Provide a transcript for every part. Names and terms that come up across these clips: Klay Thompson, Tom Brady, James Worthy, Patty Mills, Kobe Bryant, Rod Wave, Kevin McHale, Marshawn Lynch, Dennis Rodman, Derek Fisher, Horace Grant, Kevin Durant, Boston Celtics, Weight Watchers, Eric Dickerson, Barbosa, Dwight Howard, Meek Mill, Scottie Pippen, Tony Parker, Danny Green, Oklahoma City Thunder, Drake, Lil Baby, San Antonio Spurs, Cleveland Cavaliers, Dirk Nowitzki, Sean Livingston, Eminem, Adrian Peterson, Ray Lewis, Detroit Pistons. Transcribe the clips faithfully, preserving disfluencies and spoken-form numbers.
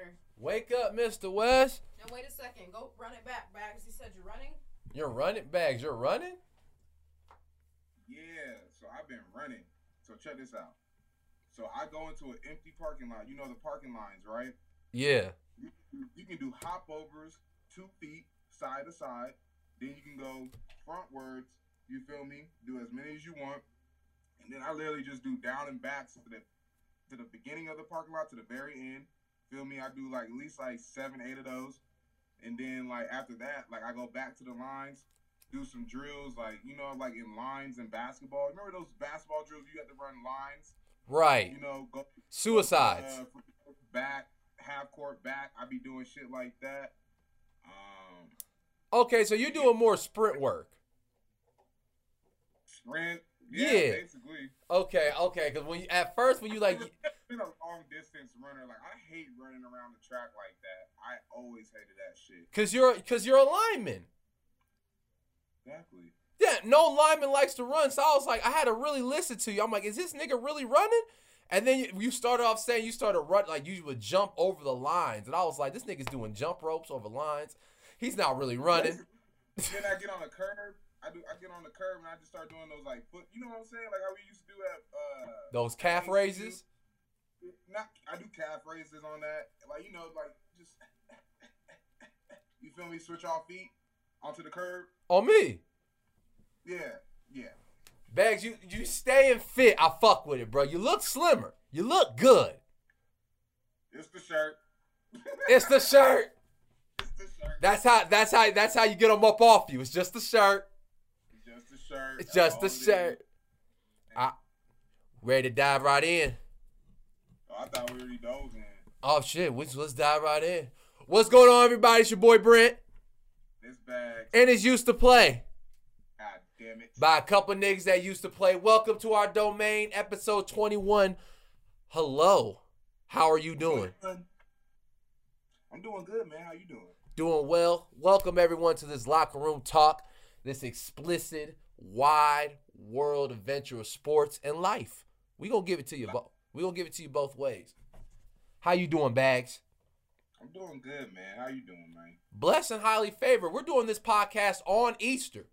better. Wake up, Mister West. Now, wait a second. Go run it back, Bags. You said you're running? You're running, Bags. You're running? Yeah, so I've been running. So check this out. So I go into an empty parking lot. You know the parking lines, right? Yeah. You, you can do hop overs, two feet, side to side. Then you can go frontwards. You feel me? Do as many as you want. And then I literally just do down and backs to the, to the beginning of the parking lot to the very end. Feel me? I do like at least like seven, eight of those. And then like after that, like I go back to the lines, do some drills, like, you know, like in lines in basketball. Remember those basketball drills? You have to run lines. Right. You know, go suicides. Go, uh, back, half court back. I be doing shit like that. Um, okay, so you're doing more sprint work. Sprint. Yeah, yeah, basically. Okay, okay, because when you, at first when you like, I've been a long distance runner. Like I hate running around the track like that. I always hated that shit. Cause you're, cause you're a lineman. Exactly. Yeah, no lineman likes to run. So I was like, I had to really listen to you. I'm like, is this nigga really running? And then you started off saying you started run like you would jump over the lines, and I was like, this nigga's doing jump ropes over lines. He's not really running. Then I get on a curb. I do. I get on the curb and I just start doing those like foot. You know what I'm saying? Like how we used to do at uh, those calf raises. Not. I do calf raises on that. Like you know, like just you feel me? Switch off feet onto the curb. On me. Yeah. Yeah. Bags, you you staying fit. I fuck with it, bro. You look slimmer. You look good. It's the shirt. It's the shirt. It's the shirt. That's how. That's how. That's how you get them up off you. It's just the shirt. Shirt, it's just the shirt. I ready to dive right in. Oh, I thought we already dove in. Oh shit, let's, let's dive right in. What's going on, everybody? It's your boy Brent. It's Bags. And it's Used to Play. God damn it. By a couple niggas that used to play. Welcome to our domain, episode twenty-one. Hello. How are you doing? I'm doing good, man. How you doing? Doing well. Welcome everyone to this locker room talk. This explicit, wide world adventure of sports and life. We gonna give it to you both. We gonna give it to you both ways. How you doing, Bags? I'm doing good, man. How you doing, man? Blessed and highly favored. We're doing this podcast on Easter.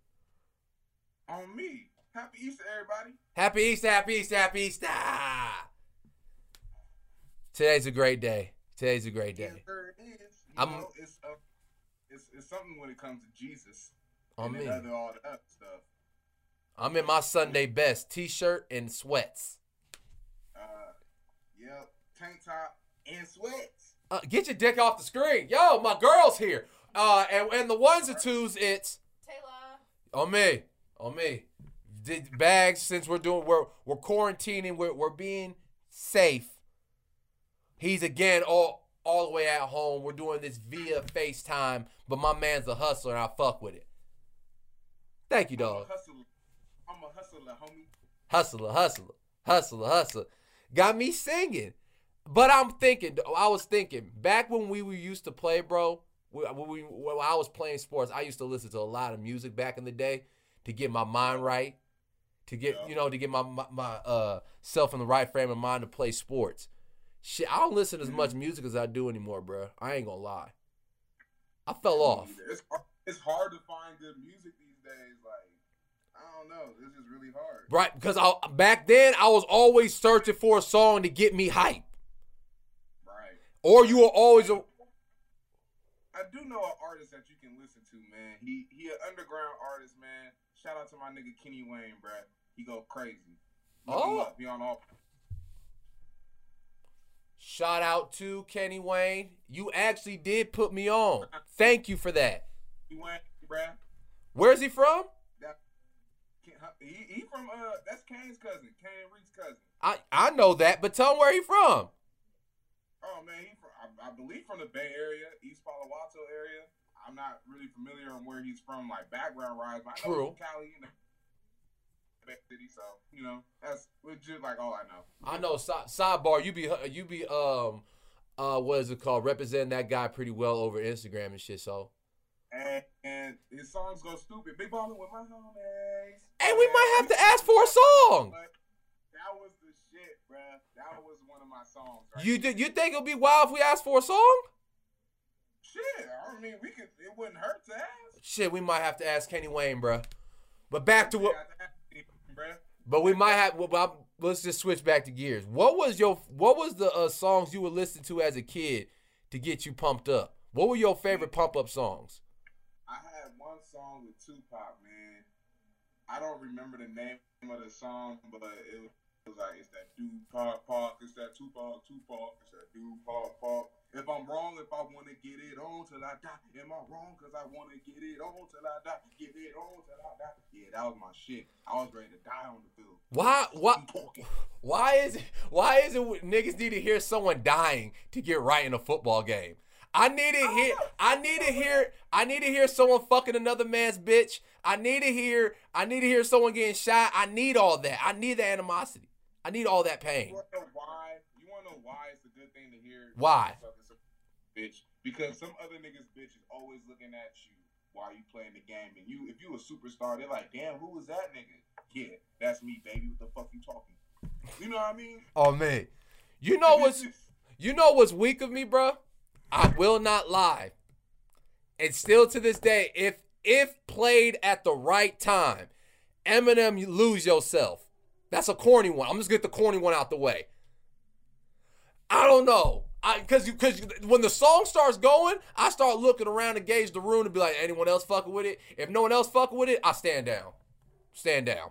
On me. Happy Easter, everybody. Happy Easter, happy Easter, happy Easter. Today's a great day. Today's a great day. Yes, sir, it is. You I'm, know, it's, uh, it's, it's something when it comes to Jesus. I'm in. All that stuff. I'm in my Sunday best t-shirt and sweats. Uh, yep, tank top and sweats. Uh, get your dick off the screen, yo. My girl's here. Uh, and, and the ones and twos, it's Taylor. On me, on me. Did Bags, since we're doing, we're we're quarantining, we're we're being safe. He's again all all the way at home. We're doing this via FaceTime, but my man's a hustler, and I fuck with it. Thank you, dog. I'm a hustler, I'm a hustler, homie. Hustler, hustler, hustler, hustler. Got me singing. But I'm thinking, I was thinking, back when we were used to play, bro, when, we, when I was playing sports, I used to listen to a lot of music back in the day to get my mind right, to get, yeah. you know, to get my, my, my uh, self in the right frame of mind to play sports. Shit, I don't listen to as much music as I do anymore, bro. I ain't gonna lie. I fell off. It's, it's hard to find good music these days, like, I don't know. This is really hard. Right, because I, back then, I was always searching for a song to get me hype. Right. Or you were always a... I do know an artist that you can listen to, man. He he an underground artist, man. Shout out to my nigga Kenny Wayne, bro. He go crazy. Look oh. him up. He on all... Shout out to Kenny Wayne. You actually did put me on. Thank you for that. Kenny Wayne, bro. Where's he from? That, he, he from, uh, that's Kane's cousin. Kane Reed's cousin. I, I know that, but tell him where he from. Oh, man, he from, I, I believe from the Bay Area, East Palo Alto area. I'm not really familiar on where he's from, like, background-wise. But I know he's from Cali, you know, Bay City, so, you know, that's legit, like, all I know. I know, side, sidebar, you be, you be, um, uh, what is it called, representing that guy pretty well over Instagram and shit, so. And, and his songs go stupid. Big ballin' with my homies. And we might have to ask for a song. That was the shit. shit, bruh. That was one of my songs. Right? You did? You think it'll be wild if we asked for a song? Shit, I mean, we could. It wouldn't hurt to ask. Shit, we might have to ask Kenny Wayne, bruh. But back to what. But we might have. Well, I, let's just switch back to gears. What was your? What was the uh, songs you would listen to as a kid to get you pumped up? What were your favorite pump up songs? I had one song with Tupac, man. I don't remember the name of the song, but it was, it was like it's that Tupac, Tupac, it's that Tupac, Tupac, it's that Tupac, Tupac. If I'm wrong, if I want to get it on till I die. Am I wrong? Because I want to get it on till I die. Get it on till I die. Yeah, that was my shit. I was ready to die on the field. Why, why, why is it, why is it niggas need to hear someone dying to get right in a football game? I need to hear, I need to hear, I need to hear someone fucking another man's bitch. I need to hear, I need to hear someone getting shot. I need all that. I need the animosity. I need all that pain. You want to know why? You want to know why it's a good thing to hear? Why? Bitch, because some other niggas bitch is always looking at you while you playing the game, and you, if you a superstar, they're like, damn, who is that nigga? Yeah, that's me, baby. What the fuck you talking? You know what I mean? Oh man, you know what's, you know what's weak of me, bro? I will not lie. And still to this day, if if played at the right time, Eminem, you lose yourself. That's a corny one. I'm just gonna get the corny one out the way. I don't know. I, cause you, cause you, when the song starts going, I start looking around and gauge the room and be like, anyone else fucking with it? If no one else fucking with it, I stand down. Stand down.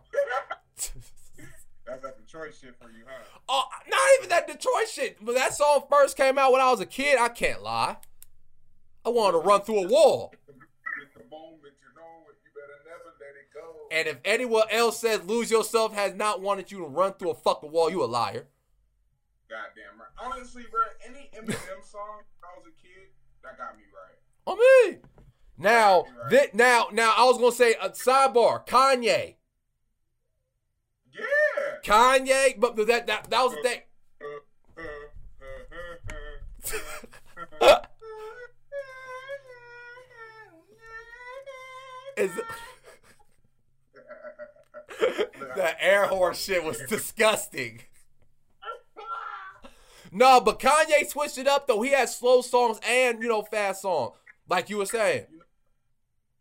That's that Detroit shit for you, huh? Oh, not even that Detroit shit. When that song first came out when I was a kid, I can't lie. I wanted to run through a wall. It's the moment you know it. You better never let it go. And if anyone else says lose yourself has not wanted you to run through a fucking wall, you a liar. Goddamn right. Honestly, bro, any Eminem song when I was a kid, that got me right. Oh, me. Now, right. Th now, now, I was going to say a sidebar, Kanye. Yeah. Kanye, but that that, that was the thing. The air horse shit was disgusting. No, but Kanye switched it up though. He had slow songs and, you know, fast songs, like you were saying. You know,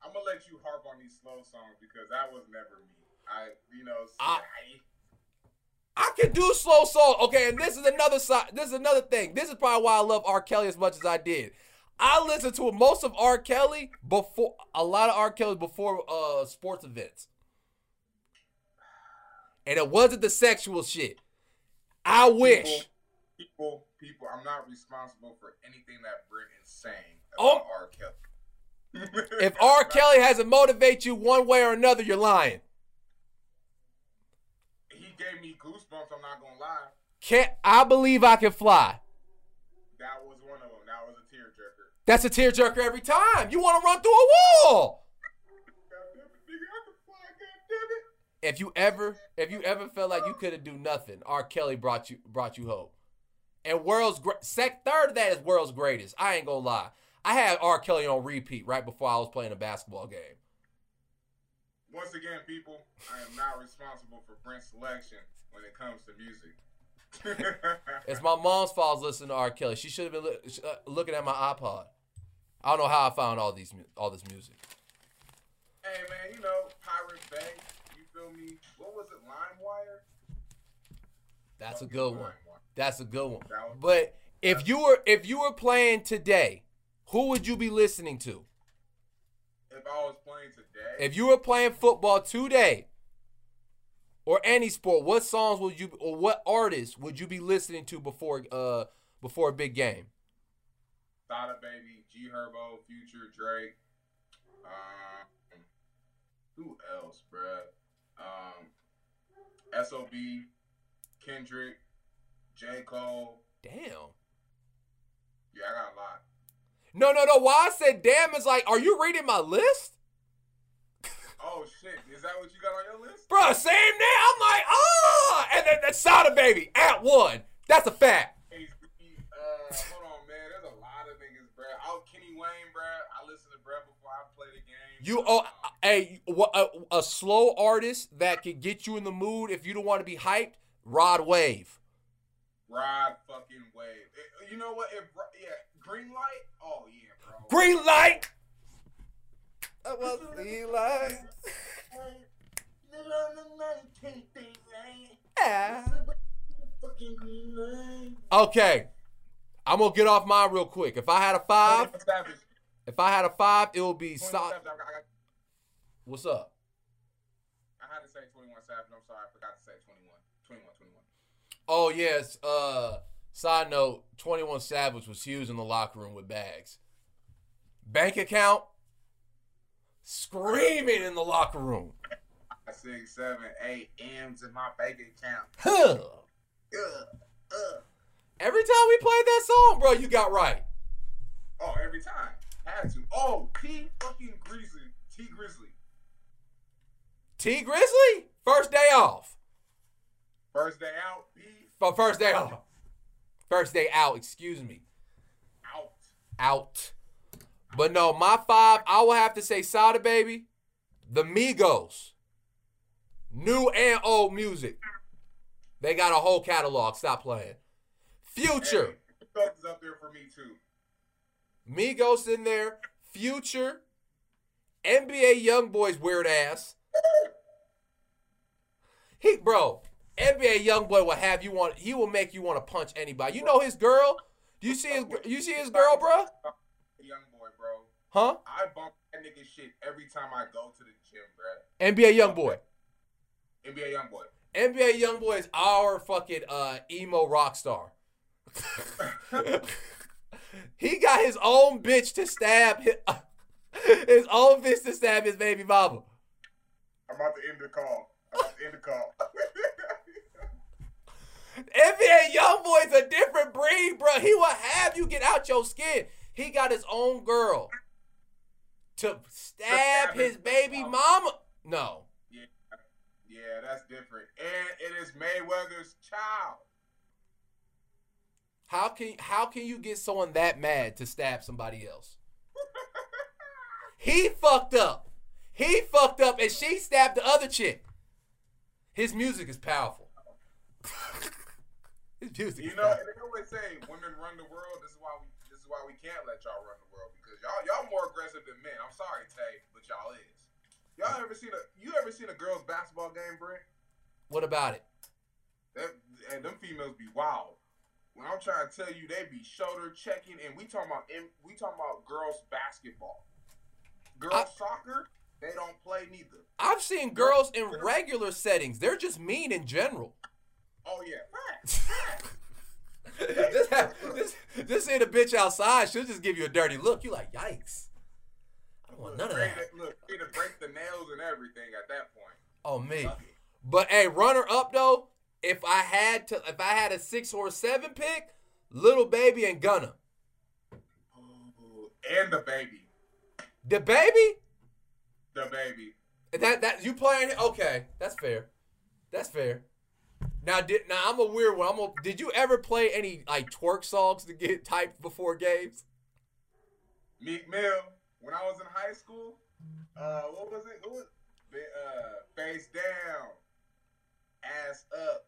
I'm gonna let you harp on these slow songs because that was never me. I, you know, I, I can do slow songs. Okay, and this is another side. This is another thing. This is probably why I love R. Kelly as much as I did. I listened to most of R. Kelly before a lot of R. Kelly before uh, sports events, and it wasn't the sexual shit. I wish. People, people, people. I'm not responsible for anything that Brit is saying about oh. R. Kelly. If R. Kelly hasn't motivated you one way or another, you're lying. Gave me goosebumps, I'm not gonna lie. Can't I believe I can fly? That was one of them. That was a tearjerker. That's a tearjerker every time. You want to run through a wall. If you ever, if you ever felt like you couldn't do nothing, R. Kelly brought you brought you hope. And world's sec third of that is world's greatest. I ain't gonna lie. I had R. Kelly on repeat right before I was playing a basketball game. Once again, people, I am not responsible for Brent's selection when it comes to music. It's my mom's fault listening to R. Kelly. She should have been look, uh, looking at my iPod. I don't know how I found all these all this music. Hey, man, you know, Pirate Bay, you feel me? What was it, LimeWire? That's a good one. That's a good one. But if you were if you were playing today, who would you be listening to? If I was playing today. If you were playing football today or any sport, what songs would you or what artists would you be listening to before uh before a big game? Sada Baby, G Herbo, Future, Drake. Um who else, bruh? Um S O B, Kendrick, J. Cole. Damn. Yeah, I got a lot. No, no, no. Why I said damn is like, are you reading my list? Oh, shit. Is that what you got on your list? Bro, same name. I'm like, ah. And then that's Sada Baby at one. That's a fact. Hey, uh, hold on, man. There's a lot of niggas, bro. I'm Kenny Wayne, bro. I listen to bro before I play the game. You, oh, a, a, a slow artist that can get you in the mood if you don't want to be hyped. Rod Wave. Rod fucking Wave. It, you know what? It, yeah, Green Light? Oh, yeah, bro. Green Light! I was green light. Okay. I'm going to get off mine real quick. If I had a five, if I had a five, it would be solid. What's up? I had to say twenty-one Savage. I'm sorry. I forgot to say twenty-one. twenty-one, twenty-one. Oh, yes. Uh, side note, twenty-one Savage was huge in the locker room with bags. Bank account, screaming in the locker room. Six, seven, eight M's in my bank account. Huh. Uh, uh. Every time we played that song, bro, you got right. Oh, every time. Had to. Oh, T fucking Grizzly. T Grizzly. T Grizzly? First day off. First day out, P. Oh, first day off. First day out, excuse me. Out. Out. But no, my five, I will have to say Sada Baby, the Migos. New and old music. They got a whole catalog. Stop playing. Future. Hey, Migos is up there for me, too. Migos in there. Future. N B A Youngboy's weird ass. He, bro, N B A Youngboy will have you want. He will make you want to punch anybody. You know his girl? Do you see his, you see his girl, bro? Youngboy, bro. Huh? I bump that nigga shit every time I go to the gym, bro. N B A Youngboy. N B A Youngboy. N B A Youngboy is our fucking uh, emo rock star. He got his own bitch to stab his, uh, his own bitch to stab his baby mama. I'm about to end the call. I'm about to end the call. N B A Youngboy's a different breed, bro. He will have you get out your skin. He got his own girl to stab his baby mama. No. Yeah, that's different. And it is Mayweather's child. How can how can you get someone that mad to stab somebody else? He fucked up. He fucked up and she stabbed the other chick. His music is powerful. His music you is know, powerful. They always say women run the world. This is why we this is why we can't let y'all run the world, because y'all y'all more aggressive than men. I'm sorry, Tay, but y'all is. Y'all ever seen a you ever seen a girls basketball game, Brent? What about it? That, and them females be wild. When I'm trying to tell you, they be shoulder checking, and we talking about we talking about girls basketball, girls I, soccer. They don't play neither. I've seen girls in regular settings. They're just mean in general. Oh yeah. Just have, just just see the bitch outside. She'll just give you a dirty look. You like, yikes. Well, none of that. Look, you need to break the nails and everything at that point. Oh me, but hey, runner up though. If I had to, if I had a six or a seven pick, Lil Baby and Gunna. Ooh, and the baby. The baby. The baby. That that you playing? Okay, that's fair. That's fair. Now did now I'm a weird one. I'm a, did you ever play any like twerk songs to get typed before games? Meek Mill. When I was in high school, uh, what was it? What was it? Uh, face down, ass up.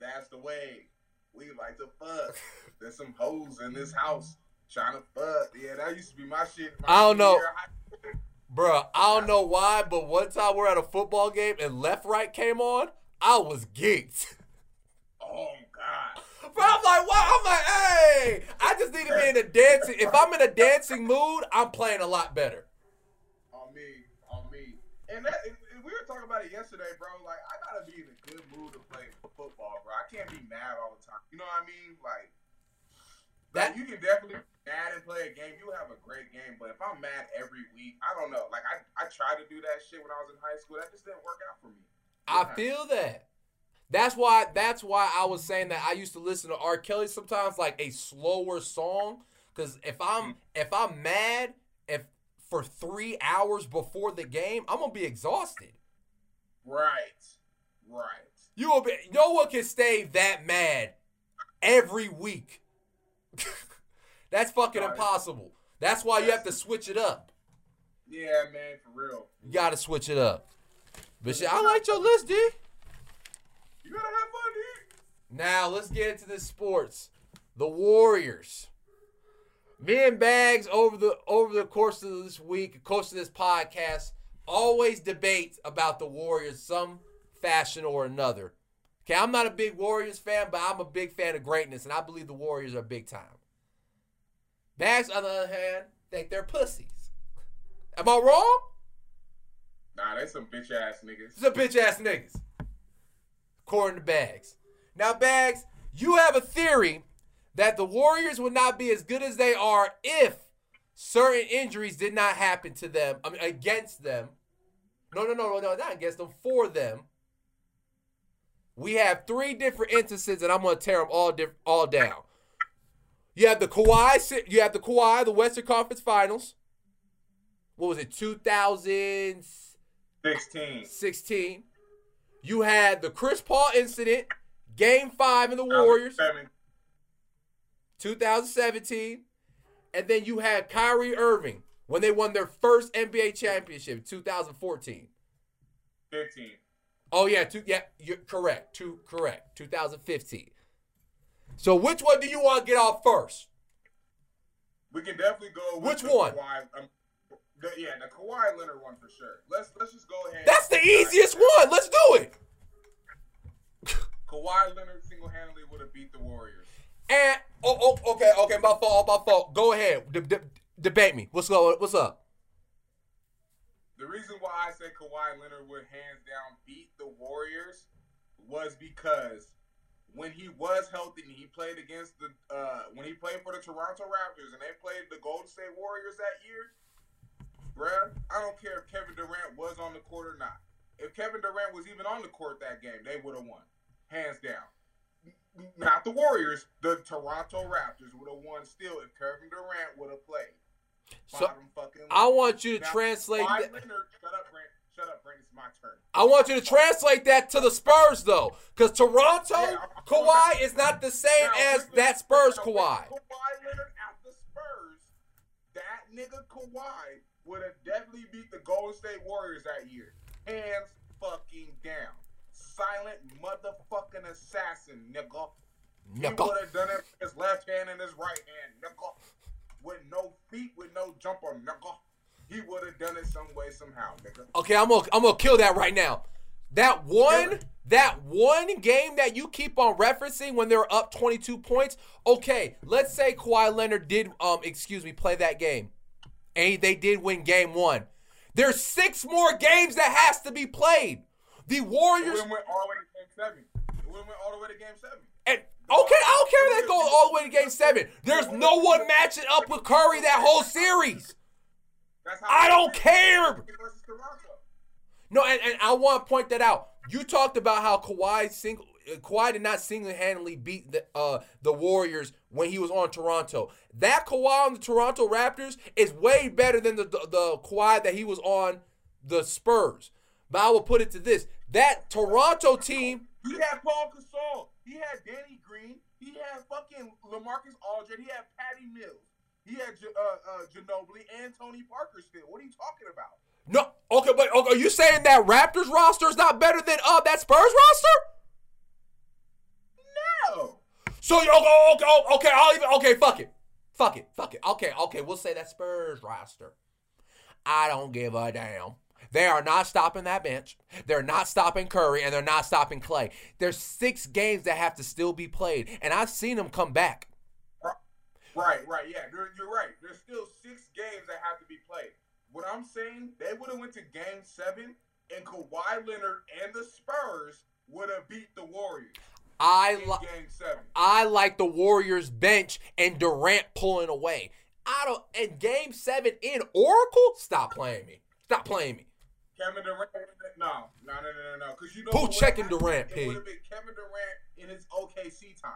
That's the way we like to fuck. There's some hoes in this house trying to fuck. Yeah, that used to be my shit. My I don't know, bro. I don't know why, but one time we're at a football game and Left Right came on. I was geeked. Oh God. Bro, I'm like, wow, I'm like, hey, I just need to be in a dancing. If I'm in a dancing mood, I'm playing a lot better. On me, on me. And that, and we were talking about it yesterday, bro. Like, I got to be in a good mood to play football, bro. I can't be mad all the time. You know what I mean? Like, that, like, you can definitely be mad and play a game. You have a great game. But if I'm mad every week, I don't know. Like, I, I tried to do that shit when I was in high school. That just didn't work out for me. I feel that. That's why that's why I was saying that I used to listen to R. Kelly sometimes, like a slower song, cuz if I'm if I'm mad if for three hours before the game, I'm going to be exhausted. Right. Right. You will be no one can stay that mad every week. That's fucking right. Impossible. That's why you have to switch it up. Yeah, man, for real. You got to switch it up. But shit, I like your list, dude. You gotta have fun, dude. Now, let's get into the sports. The Warriors. Me and Bags, over the over the course of this week, course of this podcast, always debate about the Warriors some fashion or another. Okay, I'm not a big Warriors fan, but I'm a big fan of greatness, and I believe the Warriors are big time. Bags, on the other hand, think they're pussies. Am I wrong? Nah, they some bitch-ass niggas. Some bitch-ass niggas. According to Bags. Now, Bags, you have a theory that the Warriors would not be as good as they are if certain injuries did not happen to them, I mean, against them. No, no, no, no, no, not against them, for them. We have three different instances, and I'm going to tear them all diff- all down. You have the Kawhi, you have the Kawhi, the Western Conference Finals. What was it, two thousand sixteen? sixteen. You had the Chris Paul incident, Game Five in the Warriors. two thousand seventeen. And then you had Kyrie Irving when they won their first N B A championship, two thousand fourteen. fifteen. Oh, yeah, two, yeah, you're correct. Two, correct. two thousand fifteen. So which one do you want to get off first? We can definitely go with which the one? Kawhi, um, the, yeah, the Kawhi Leonard one for sure. Let's let's just go ahead. That's the easiest one. Let's do it. Kawhi Leonard single-handedly would have beat the Warriors. And oh, oh, okay, okay, my fault, my fault. Go ahead, de- de- debate me. What's going? What's up? The reason why I said Kawhi Leonard would hands down beat the Warriors was because when he was healthy and he played against the uh, when he played for the Toronto Raptors and they played the Golden State Warriors that year, bruh, I don't care if Kevin Durant was on the court or not. If Kevin Durant was even on the court that game, they would have won, hands down. Not the Warriors, the Toronto Raptors would have won still if Kevin Durant would have played. So I want you to now, translate that. Leonard, shut up, Brent. Shut up, Brent. It's my turn. I want you to translate that to the Spurs, though, because Toronto yeah, I'm, Kawhi I'm, is not the same now, as that Spurs now, Kawhi. Kawhi Leonard at the Spurs, that nigga Kawhi would have definitely beat the Golden State Warriors that year. Hands fucking down. Silent motherfucking assassin, nigga. He would have done it with his left hand and his right hand, nigga. With no feet, with no jumper, nigga. He would have done it some way, somehow, nigga. Okay, I'm gonna I'm gonna kill that right now. That one, that one game that you keep on referencing when they're up twenty-two points. Okay, let's say Kawhi Leonard did, um, excuse me, play that game, and they did win game one. There's six more games that has to be played. The Warriors. It went all the way to game seven. It went all the way to game seven. And okay, I don't care if that goes all the way to game seven. There's no one matching up with Curry that whole series. That's how I don't care. No, and, and I want to point that out. You talked about how Kawhi single Kawhi did not single-handedly beat the uh, the Warriors when he was on Toronto. That Kawhi on the Toronto Raptors is way better than the the, the Kawhi that he was on the Spurs. But I will put it to this: that Toronto team. He had Paul Gasol. He had Danny Green. He had fucking LaMarcus Aldridge. He had Patty Mills. He had G- uh, uh, Ginobili and Tony Parker still. What are you talking about? No, okay, but okay, are you saying that Raptors roster is not better than uh that Spurs roster? No. So okay, okay, okay, I'll even okay, fuck it, fuck it, fuck it. Okay, okay, we'll say that Spurs roster. I don't give a damn. They are not stopping that bench. They're not stopping Curry, and they're not stopping Klay. There's six games that have to still be played, and I've seen them come back. Right, right, yeah, you're, you're right. There's still six games that have to be played. What I'm saying, they would have went to game seven, and Kawhi Leonard and the Spurs would have beat the Warriors I in li- game seven. I like the Warriors bench and Durant pulling away. I don't. And game seven in Oracle? Stop playing me. Stop playing me. Kevin Durant, no, no, no, no, no, no. Because you know who checking Durant, P. It would have been Kevin Durant in his O K C time.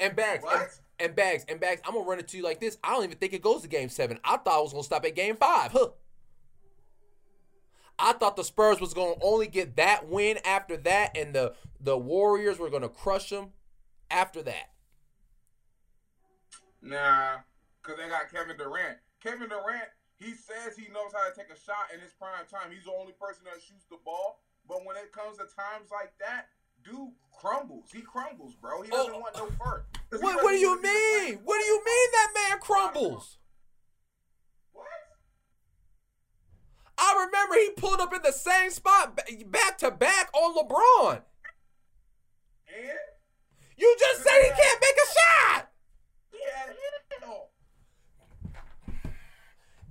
And Bags, and, and Bags, and Bags, I'm going to run it to you like this. I don't even think it goes to game seven. I thought it was going to stop at game five. Huh. I thought the Spurs was going to only get that win after that, and the, the Warriors were going to crush them after that. Nah, because they got Kevin Durant. Kevin Durant. He says he knows how to take a shot in his prime time. He's the only person that shoots the ball. But when it comes to times like that, dude crumbles. He crumbles, bro. He doesn't oh. want no part. What, what do you mean? What do you mean that man crumbles? What? I remember he pulled up in the same spot back to back on LeBron. And? You just said he can't make a shot. Yeah,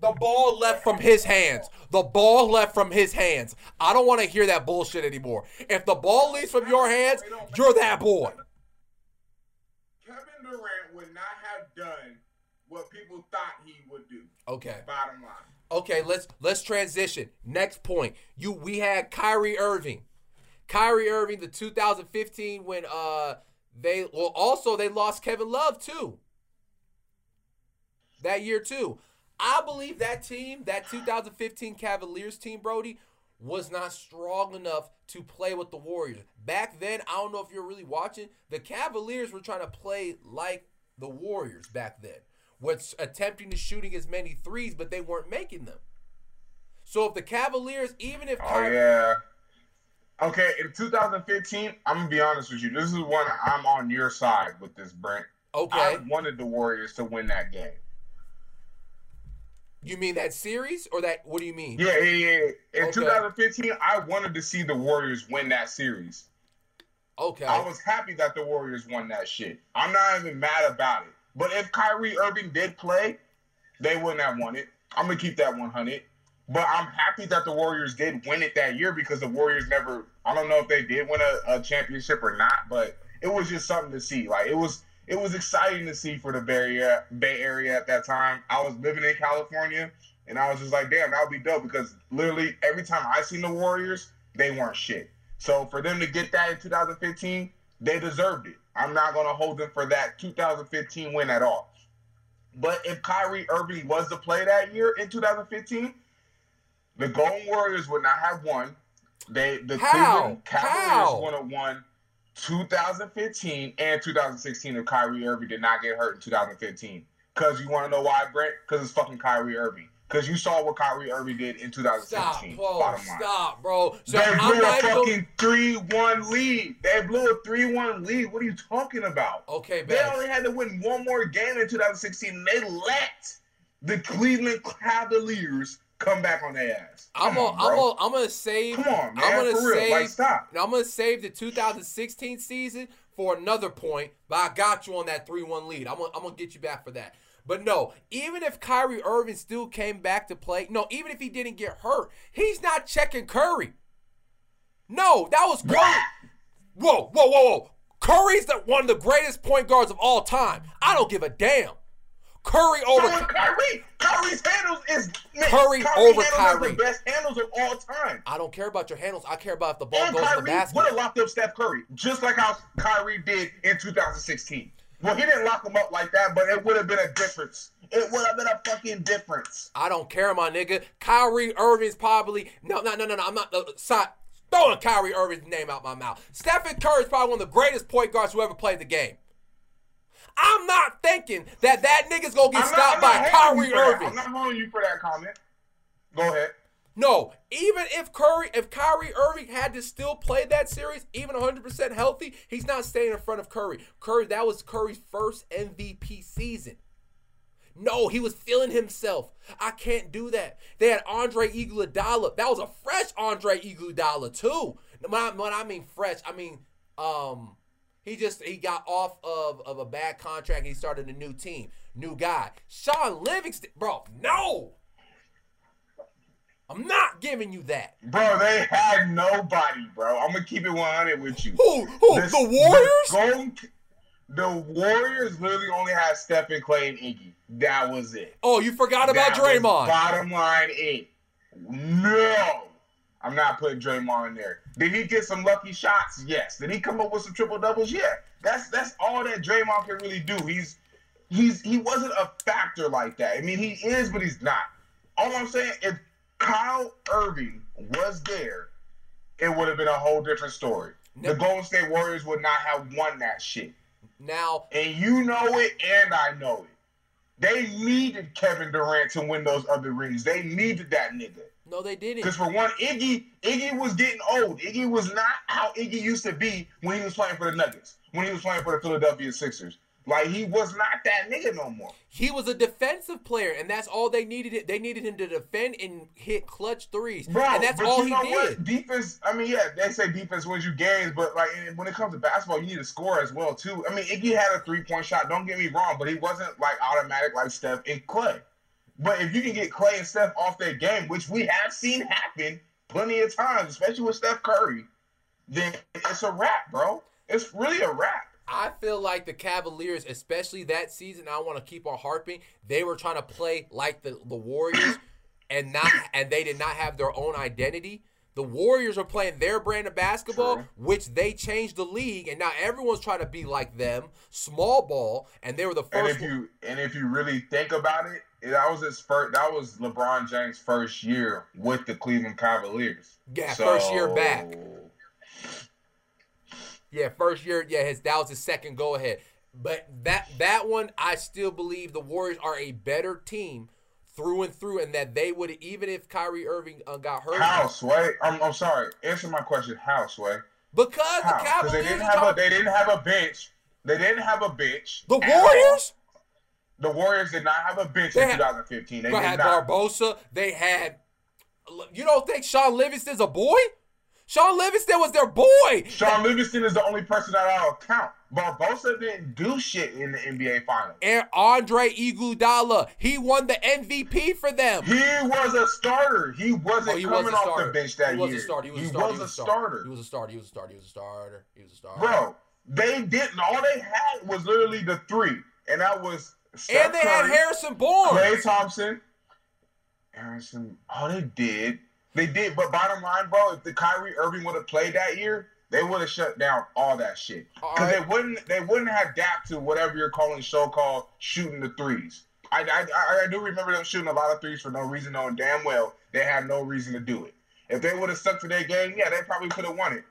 the ball left from his hands. The ball left from his hands. I don't want to hear that bullshit anymore. If the ball leaves from your hands, you're that boy. Kevin Durant would not have done what people thought he would do. Okay. Bottom line. Okay, let's let's transition. Next point. You we had Kyrie Irving. Kyrie Irving, the two thousand fifteen when uh they well also they lost Kevin Love too. That year too. I believe that team, that two thousand fifteen Cavaliers team, Brody, was not strong enough to play with the Warriors. Back then, I don't know if you're really watching, the Cavaliers were trying to play like the Warriors back then, was attempting to shooting as many threes, but they weren't making them. So if the Cavaliers, even if... Oh, yeah. Okay, in two thousand fifteen, I'm going to be honest with you. This is one I'm on your side with this, Brent. Okay. I wanted the Warriors to win that game. You mean that series or that? What do you mean? Yeah, yeah, yeah. In okay. twenty fifteen, I wanted to see the Warriors win that series. Okay. I was happy that the Warriors won that shit. I'm not even mad about it. But if Kyrie Irving did play, they wouldn't have won it. I'm going to keep that one hundred. But I'm happy that the Warriors did win it that year because the Warriors never, I don't know if they did win a, a championship or not, but it was just something to see. Like, it was. It was exciting to see for the Bay Area, Bay Area at that time. I was living in California, and I was just like, damn, that would be dope because literally every time I seen the Warriors, they weren't shit. So for them to get that in two thousand fifteen, they deserved it. I'm not going to hold them for that two thousand fifteen win at all. But if Kyrie Irving was to play that year in two thousand fifteen, the Golden Warriors would not have won. They, the Cleveland Cavaliers would have won two thousand fifteen and two thousand sixteen if Kyrie Irving did not get hurt in two thousand fifteen. Because you want to know why, Brent? Because it's fucking Kyrie Irving. Because you saw what Kyrie Irving did in two thousand sixteen. Stop, bro. Bottom line. Stop, bro. So they I'm blew a fucking three one lead. They blew a three one lead. What are you talking about? Okay, man. They only had to win one more game in two thousand sixteen, and they let the Cleveland Cavaliers come back on their ass. Come I'm on, on I'm on, I'm gonna save. Come on, man. I'm gonna for real. Save, like, stop. I'm gonna save the two thousand sixteen season for another point. But I got you on that three one lead. I'm gonna, I'm gonna get you back for that. But no, even if Kyrie Irving still came back to play, no, even if he didn't get hurt, he's not checking Curry. No, that was Curry. Whoa, whoa, whoa, whoa! Curry's the one of the greatest point guards of all time. I don't give a damn. Curry over so Kyrie. Curry's handles is Curry, Curry over Kyrie. Is the best handles of all time. I don't care about your handles. I care about if the ball and goes Kyrie to the basket. Would have locked up Steph Curry, just like how Kyrie did in two thousand sixteen. Well, he didn't lock him up like that, but it would have been a difference. It would have been a fucking difference. I don't care, my nigga. Kyrie Irving's probably no, no, no, no, no. I'm not uh, sorry, throwing Kyrie Irving's name out my mouth. Stephen Curry's probably one of the greatest point guards who ever played the game. I'm not thinking that that nigga's going to get stopped by Kyrie Irving. I'm not holding you for that comment. Go ahead. No, even if Curry, if Kyrie Irving had to still play that series, even one hundred percent healthy, he's not staying in front of Curry. Curry, that was Curry's first M V P season. No, he was feeling himself. I can't do that. They had Andre Iguodala. That was a fresh Andre Iguodala, too. When I, when I mean fresh, I mean, um... He just, he got off of, of a bad contract. He started a new team, new guy. Sean Livingston, bro, no. I'm not giving you that. Bro, they had nobody, bro. I'm going to keep it one hundred with you. Who, who, the, the Warriors? The, Golden, the Warriors literally only had Steph and Klay and Iggy. That was it. Oh, you forgot about that Draymond. Bottom line, it. No. I'm not putting Draymond in there. Did he get some lucky shots? Yes. Did he come up with some triple doubles? Yeah. That's that's all that Draymond can really do. He's he's he wasn't a factor like that. I mean, he is, but he's not. All I'm saying, if Kyle Irving was there, it would have been a whole different story. Now, the Golden State Warriors would not have won that shit. Now, and you know it, and I know it. They needed Kevin Durant to win those other rings. They needed that nigga. No, they didn't. Because for one, Iggy, Iggy was getting old. Iggy was not how Iggy used to be when he was playing for the Nuggets, when he was playing for the Philadelphia Sixers. Like, he was not that nigga no more. He was a defensive player, and that's all they needed. They needed him to defend and hit clutch threes. Bro, and that's all he did. What? Defense, I mean, yeah, they say defense wins you games, but, like, when it comes to basketball, you need to score as well, too. I mean, Iggy had a three-point shot, don't get me wrong, but he wasn't, like, automatic like Steph and Klay. But if you can get Klay and Steph off their game, which we have seen happen plenty of times, especially with Steph Curry, then it's a wrap, bro. It's really a wrap. I feel like the Cavaliers, especially that season, I want to keep on harping, they were trying to play like the, the Warriors and not and they did not have their own identity. The Warriors are playing their brand of basketball, True. which they changed the league, and now everyone's trying to be like them, small ball, and they were the first. And if you, and if you really think about it, that was his first, that was LeBron James' first year with the Cleveland Cavaliers. Yeah, so... first year back. Yeah, first year, yeah, his, that was his second go-ahead. But that that one, I still believe the Warriors are a better team through and through, and that they would, even if Kyrie Irving uh, got hurt. How, Sway? I'm, I'm sorry. Answer my question. How, Sway? Because How? the Cavaliers... They didn't, have a, they didn't have a bench. They didn't have a bench. The Warriors? The Warriors did not have a bench they in had, twenty fifteen. They did had not. Barbosa. They had... You don't think Sean Livingston's a boy? Sean Livingston was their boy. Sean Livingston is the only person that I'll count. Barbosa didn't do shit in the N B A Finals. And Andre Iguodala, he won the M V P for them. He was a starter. He wasn't oh, he coming was off the bench that year. He was a starter. He was a starter. He was a starter. He was a starter. He was a starter. He was a starter. Bro, they didn't. All they had was literally the three, and that was Steph And they Curry, had Harrison Bourne. Klay Thompson. Harrison. All they did. They did, but bottom line, bro, if the Kyrie Irving would have played that year, they would have shut down all that shit. Because right. they wouldn't, they wouldn't have dapped to whatever you're calling so-called shooting the threes. I, I, I do remember them shooting a lot of threes for no reason, knowing damn well they had no reason to do it. If they would have stuck to their game, yeah, they probably could have won it.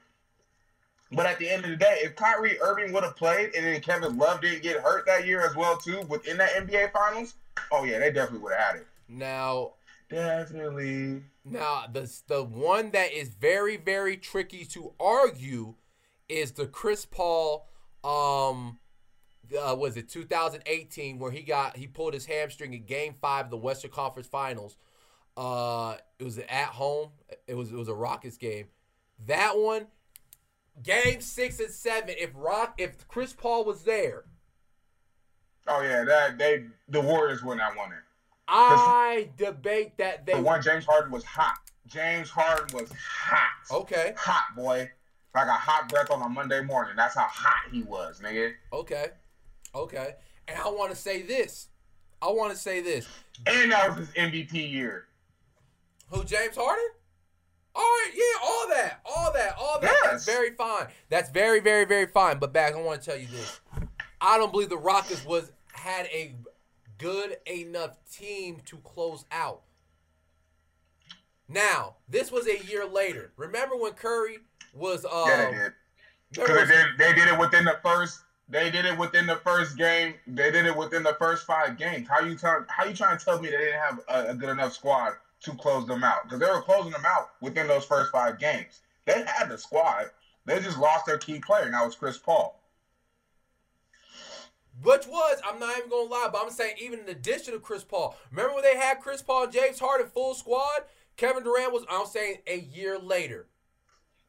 But at the end of the day, if Kyrie Irving would have played and then Kevin Love didn't get hurt that year as well too within that N B A Finals, oh yeah, they definitely would have had it. Now. Definitely. Now, the, the one that is very, very tricky to argue is the Chris Paul, um, uh, was it two thousand eighteen, where he got he pulled his hamstring in Game Five of the Western Conference Finals. Uh, it was at home. It was it was a Rockets game. That one, Game Six and Seven. If Rock, if Chris Paul was there, oh yeah, that they the Warriors would not want it. I debate that they. The one James Harden was hot. James Harden was hot. Okay. Hot boy, like a hot breath on a Monday morning. That's how hot he was, nigga. Okay, okay. And I want to say this. I want to say this. And that was his M V P year. Who, James Harden? All right, yeah, all that, all that, all that. Yes. That's very fine. That's very, very, very fine. But back, I want to tell you this. I don't believe the Rockets was had a. good enough team to close out. Now, this was a year later. Remember when Curry was? Um, yeah, they did. Because they, they did it within the first. They did it within the first game. They did it within the first five games. How you tell? How you trying to tell me they didn't have a, a good enough squad to close them out? Because they were closing them out within those first five games. They had the squad. They just lost their key player, and that was Chris Paul. Which was, I'm not even going to lie, but I'm saying even in addition to Chris Paul. Remember when they had Chris Paul and James Harden full squad? Kevin Durant was, I'm saying, a year later.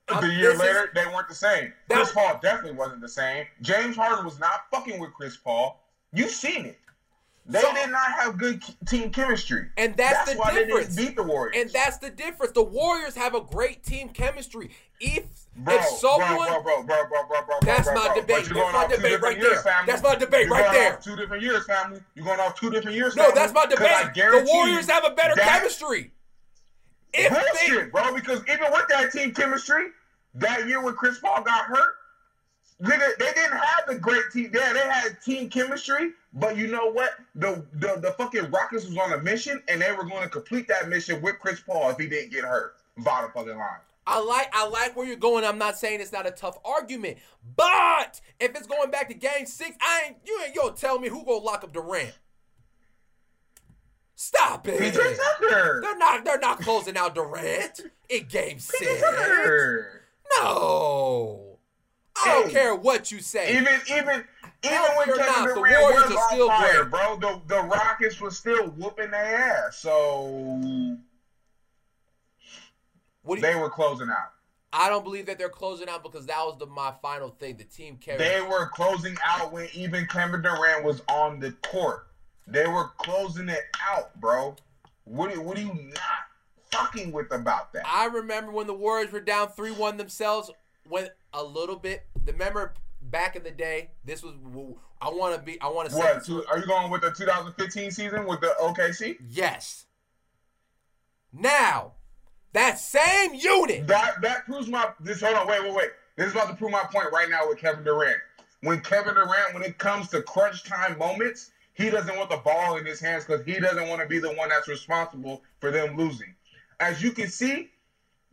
The year later, is, they weren't the same. Chris Paul definitely wasn't the same. James Harden was not fucking with Chris Paul. You've seen it. They so, did not have good team chemistry. And that's, that's the why difference. They didn't beat the Warriors. And that's the difference. The Warriors have a great team chemistry. If bro, if someone bro, bro, bro, bro, bro, bro, bro, that's bro, bro, my debate. That's my debate right years, there. Family. That's my debate you're right there. Two different years, family. You're going off two different years. No, family, that's my debate. The Warriors have a better chemistry. If bullshit, they, bro. Because even with that team chemistry, that year when Chris Paul got hurt, they, they didn't have the great team. Yeah, they had team chemistry. But you know what? The, the the fucking Rockets was on a mission, and they were going to complete that mission with Chris Paul if he didn't get hurt. Bottom fucking line. I like I like where you're going. I'm not saying it's not a tough argument, but if it's going back to Game Six, I ain't you ain't gonna tell me who gonna lock up Durant. not big. P J Tucker. They're not. They're not closing out Durant in Game Six. Tucker. No. I hey, don't care what you say. Even even even when Kevin Durant was on still fire, great. bro, the the Rockets was still whooping their ass. So what do you, they were closing out. I don't believe that they're closing out because that was the my final thing. The team carried. They were closing out when even Kevin Durant was on the court. They were closing it out, bro. What are, what are you not fucking with about that? I remember when the Warriors were down three one themselves, when a little bit. Remember back in the day, this was I want to be. I want to. What say, are you going with the two thousand fifteen season with the O K C? Yes. Now. That same unit. That that proves my. This hold on, wait, wait, wait. This is about to prove my point right now with Kevin Durant. When Kevin Durant, when it comes to crunch time moments, he doesn't want the ball in his hands because he doesn't want to be the one that's responsible for them losing. As you can see,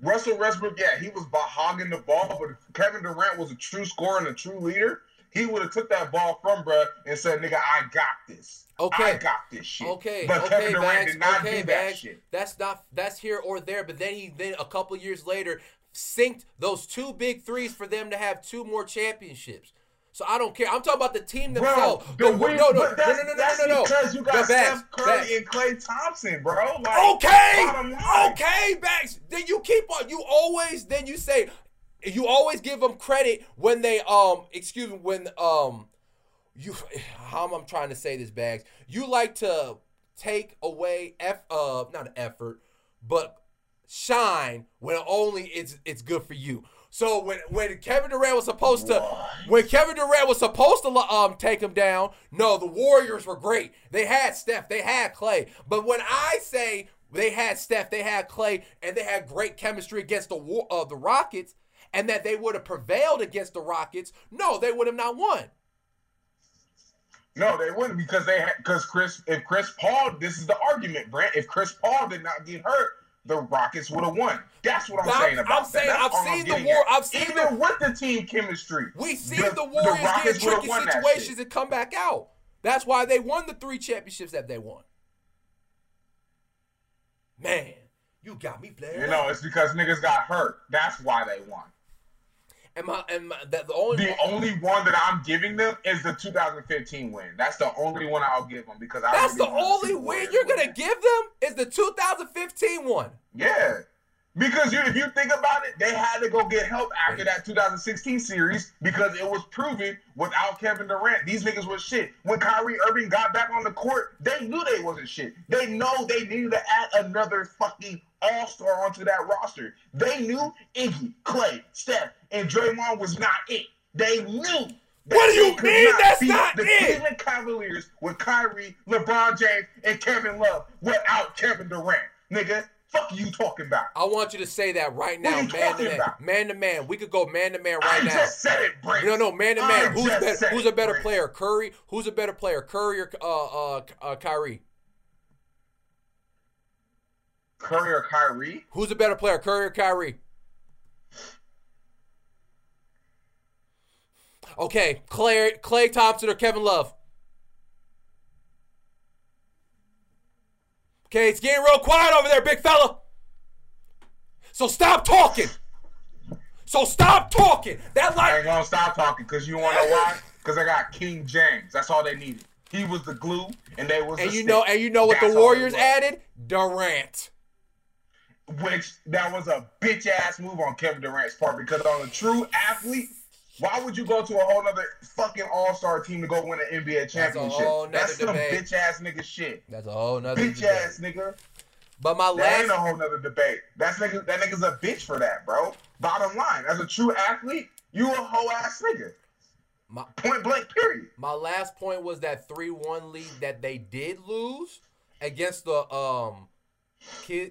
Russell Westbrook, yeah, he was hogging the ball, but if Kevin Durant was a true scorer and a true leader, he would have took that ball from bruh and said, nigga, I got this. Okay. I got this shit. Okay. But okay, Kevin Durant Bags. did not okay, do Bags. that shit. That's not that's here or there. But then he then a couple years later synced those two big threes for them to have two more championships. So I don't care. I'm talking about the team themselves. Bro, the the, we, no, no, that's, no, no, no, that's no, no, no, because you got the Bags, Steph Curry Bags. and Klay Thompson, bro. Like, okay. Okay, Bags. Then you keep on. You always then you say you always give them credit when they um excuse me when um. You, how am I trying to say this, Bags? You like to take away f uh not an effort, but shine when only it's it's good for you. So when when Kevin Durant was supposed to what? when Kevin Durant was supposed to um take him down, no, the Warriors were great. They had Steph, they had Klay. But when I say they had Steph, they had Klay, and they had great chemistry against the war uh, the Rockets, and that they would have prevailed against the Rockets, no, they would have not won. No, they wouldn't because they had because Chris if Chris Paul this is the argument, Brent. If Chris Paul did not get hurt, the Rockets would have won. That's what I'm, I'm saying about I'm saying that. I've seen the war. At. I've seen even the, with the team chemistry. We seen the, the Warriors the get in tricky situations and come back out. That's why they won the three championships that they won. Man, you got me playing. You know, up. It's because niggas got hurt. That's why they won. And my, and my, the, the, only, the only one that I'm giving them is the two thousand fifteen win. That's the only one I'll give them because I. That's the only win you're gonna give them is the two thousand fifteen one. Yeah, because you, if you think about it, they had to go get help after that two thousand sixteen series because it was proven without Kevin Durant, these niggas was shit. When Kyrie Irving got back on the court, they knew they wasn't shit. They know they needed to add another fucking all-star onto that roster. They knew Iggy, Klay, Steph, and Draymond was not it. They knew. What do you mean that's not it? The Cleveland Cavaliers with Kyrie, LeBron James, and Kevin Love without Kevin Durant. Nigga, fuck you talking about? I want you to say that right now, man to man. Man to man. We could go man to man right now. I just said it, Brent. No, no, man to man. Who's better? Who's a better player, Curry? Who's a better player, Curry or uh, uh, uh, Kyrie? Curry or Kyrie? Who's a better player, Curry or Kyrie? Okay, Klay, Klay Thompson or Kevin Love? Okay, it's getting real quiet over there, big fella. So stop talking. So stop talking. That like I ain't gonna stop talking because you wanna know why? Because I got King James. That's all they needed. He was the glue, and they was. And the you stick. know, and you know what That's the Warriors added? Durant. Which that was a bitch ass move on Kevin Durant's part because on a true athlete. Why would you go to a whole nother fucking all-star team to go win an N B A championship? That's some bitch-ass nigga shit. That's a whole nother debate. Bitch-ass nigga. But my last... That ain't a whole nother debate. That's nigga, that nigga's a bitch for that, bro. Bottom line, as a true athlete, you a whole-ass nigga. My, point blank, period. My last point was that three one lead that they did lose against the um,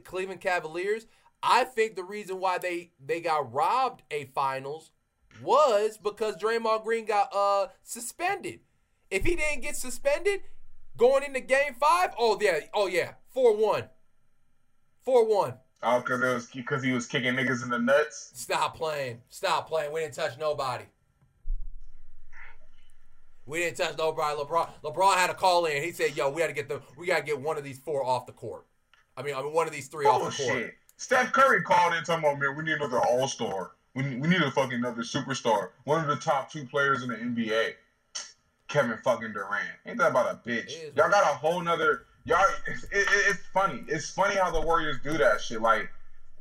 Cleveland Cavaliers. I think the reason why they, they got robbed a finals... was because Draymond Green got uh suspended. If he didn't get suspended going into game five, oh yeah, oh yeah, four one. four one. Oh, because it was because he was kicking niggas in the nuts. Stop playing. Stop playing. We didn't touch nobody. We didn't touch nobody. LeBron LeBron had a call in. He said, yo, we had to get the we gotta get one of these four off the court. I mean I mean one of these three oh, off the court. Shit. Steph Curry called in talking about, man, we need another all-star. We need, we need a fucking another superstar. One of the top two players in the N B A. Kevin fucking Durant. Ain't that about a bitch? Y'all got a whole nother y'all it, it, it's funny. It's funny how the Warriors do that shit. Like,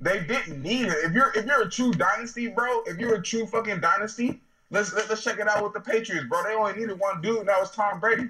they didn't need it. If you're if you're a true dynasty, bro, if you're a true fucking dynasty, let's let's check it out with the Patriots, bro. They only needed one dude, and that was Tom Brady.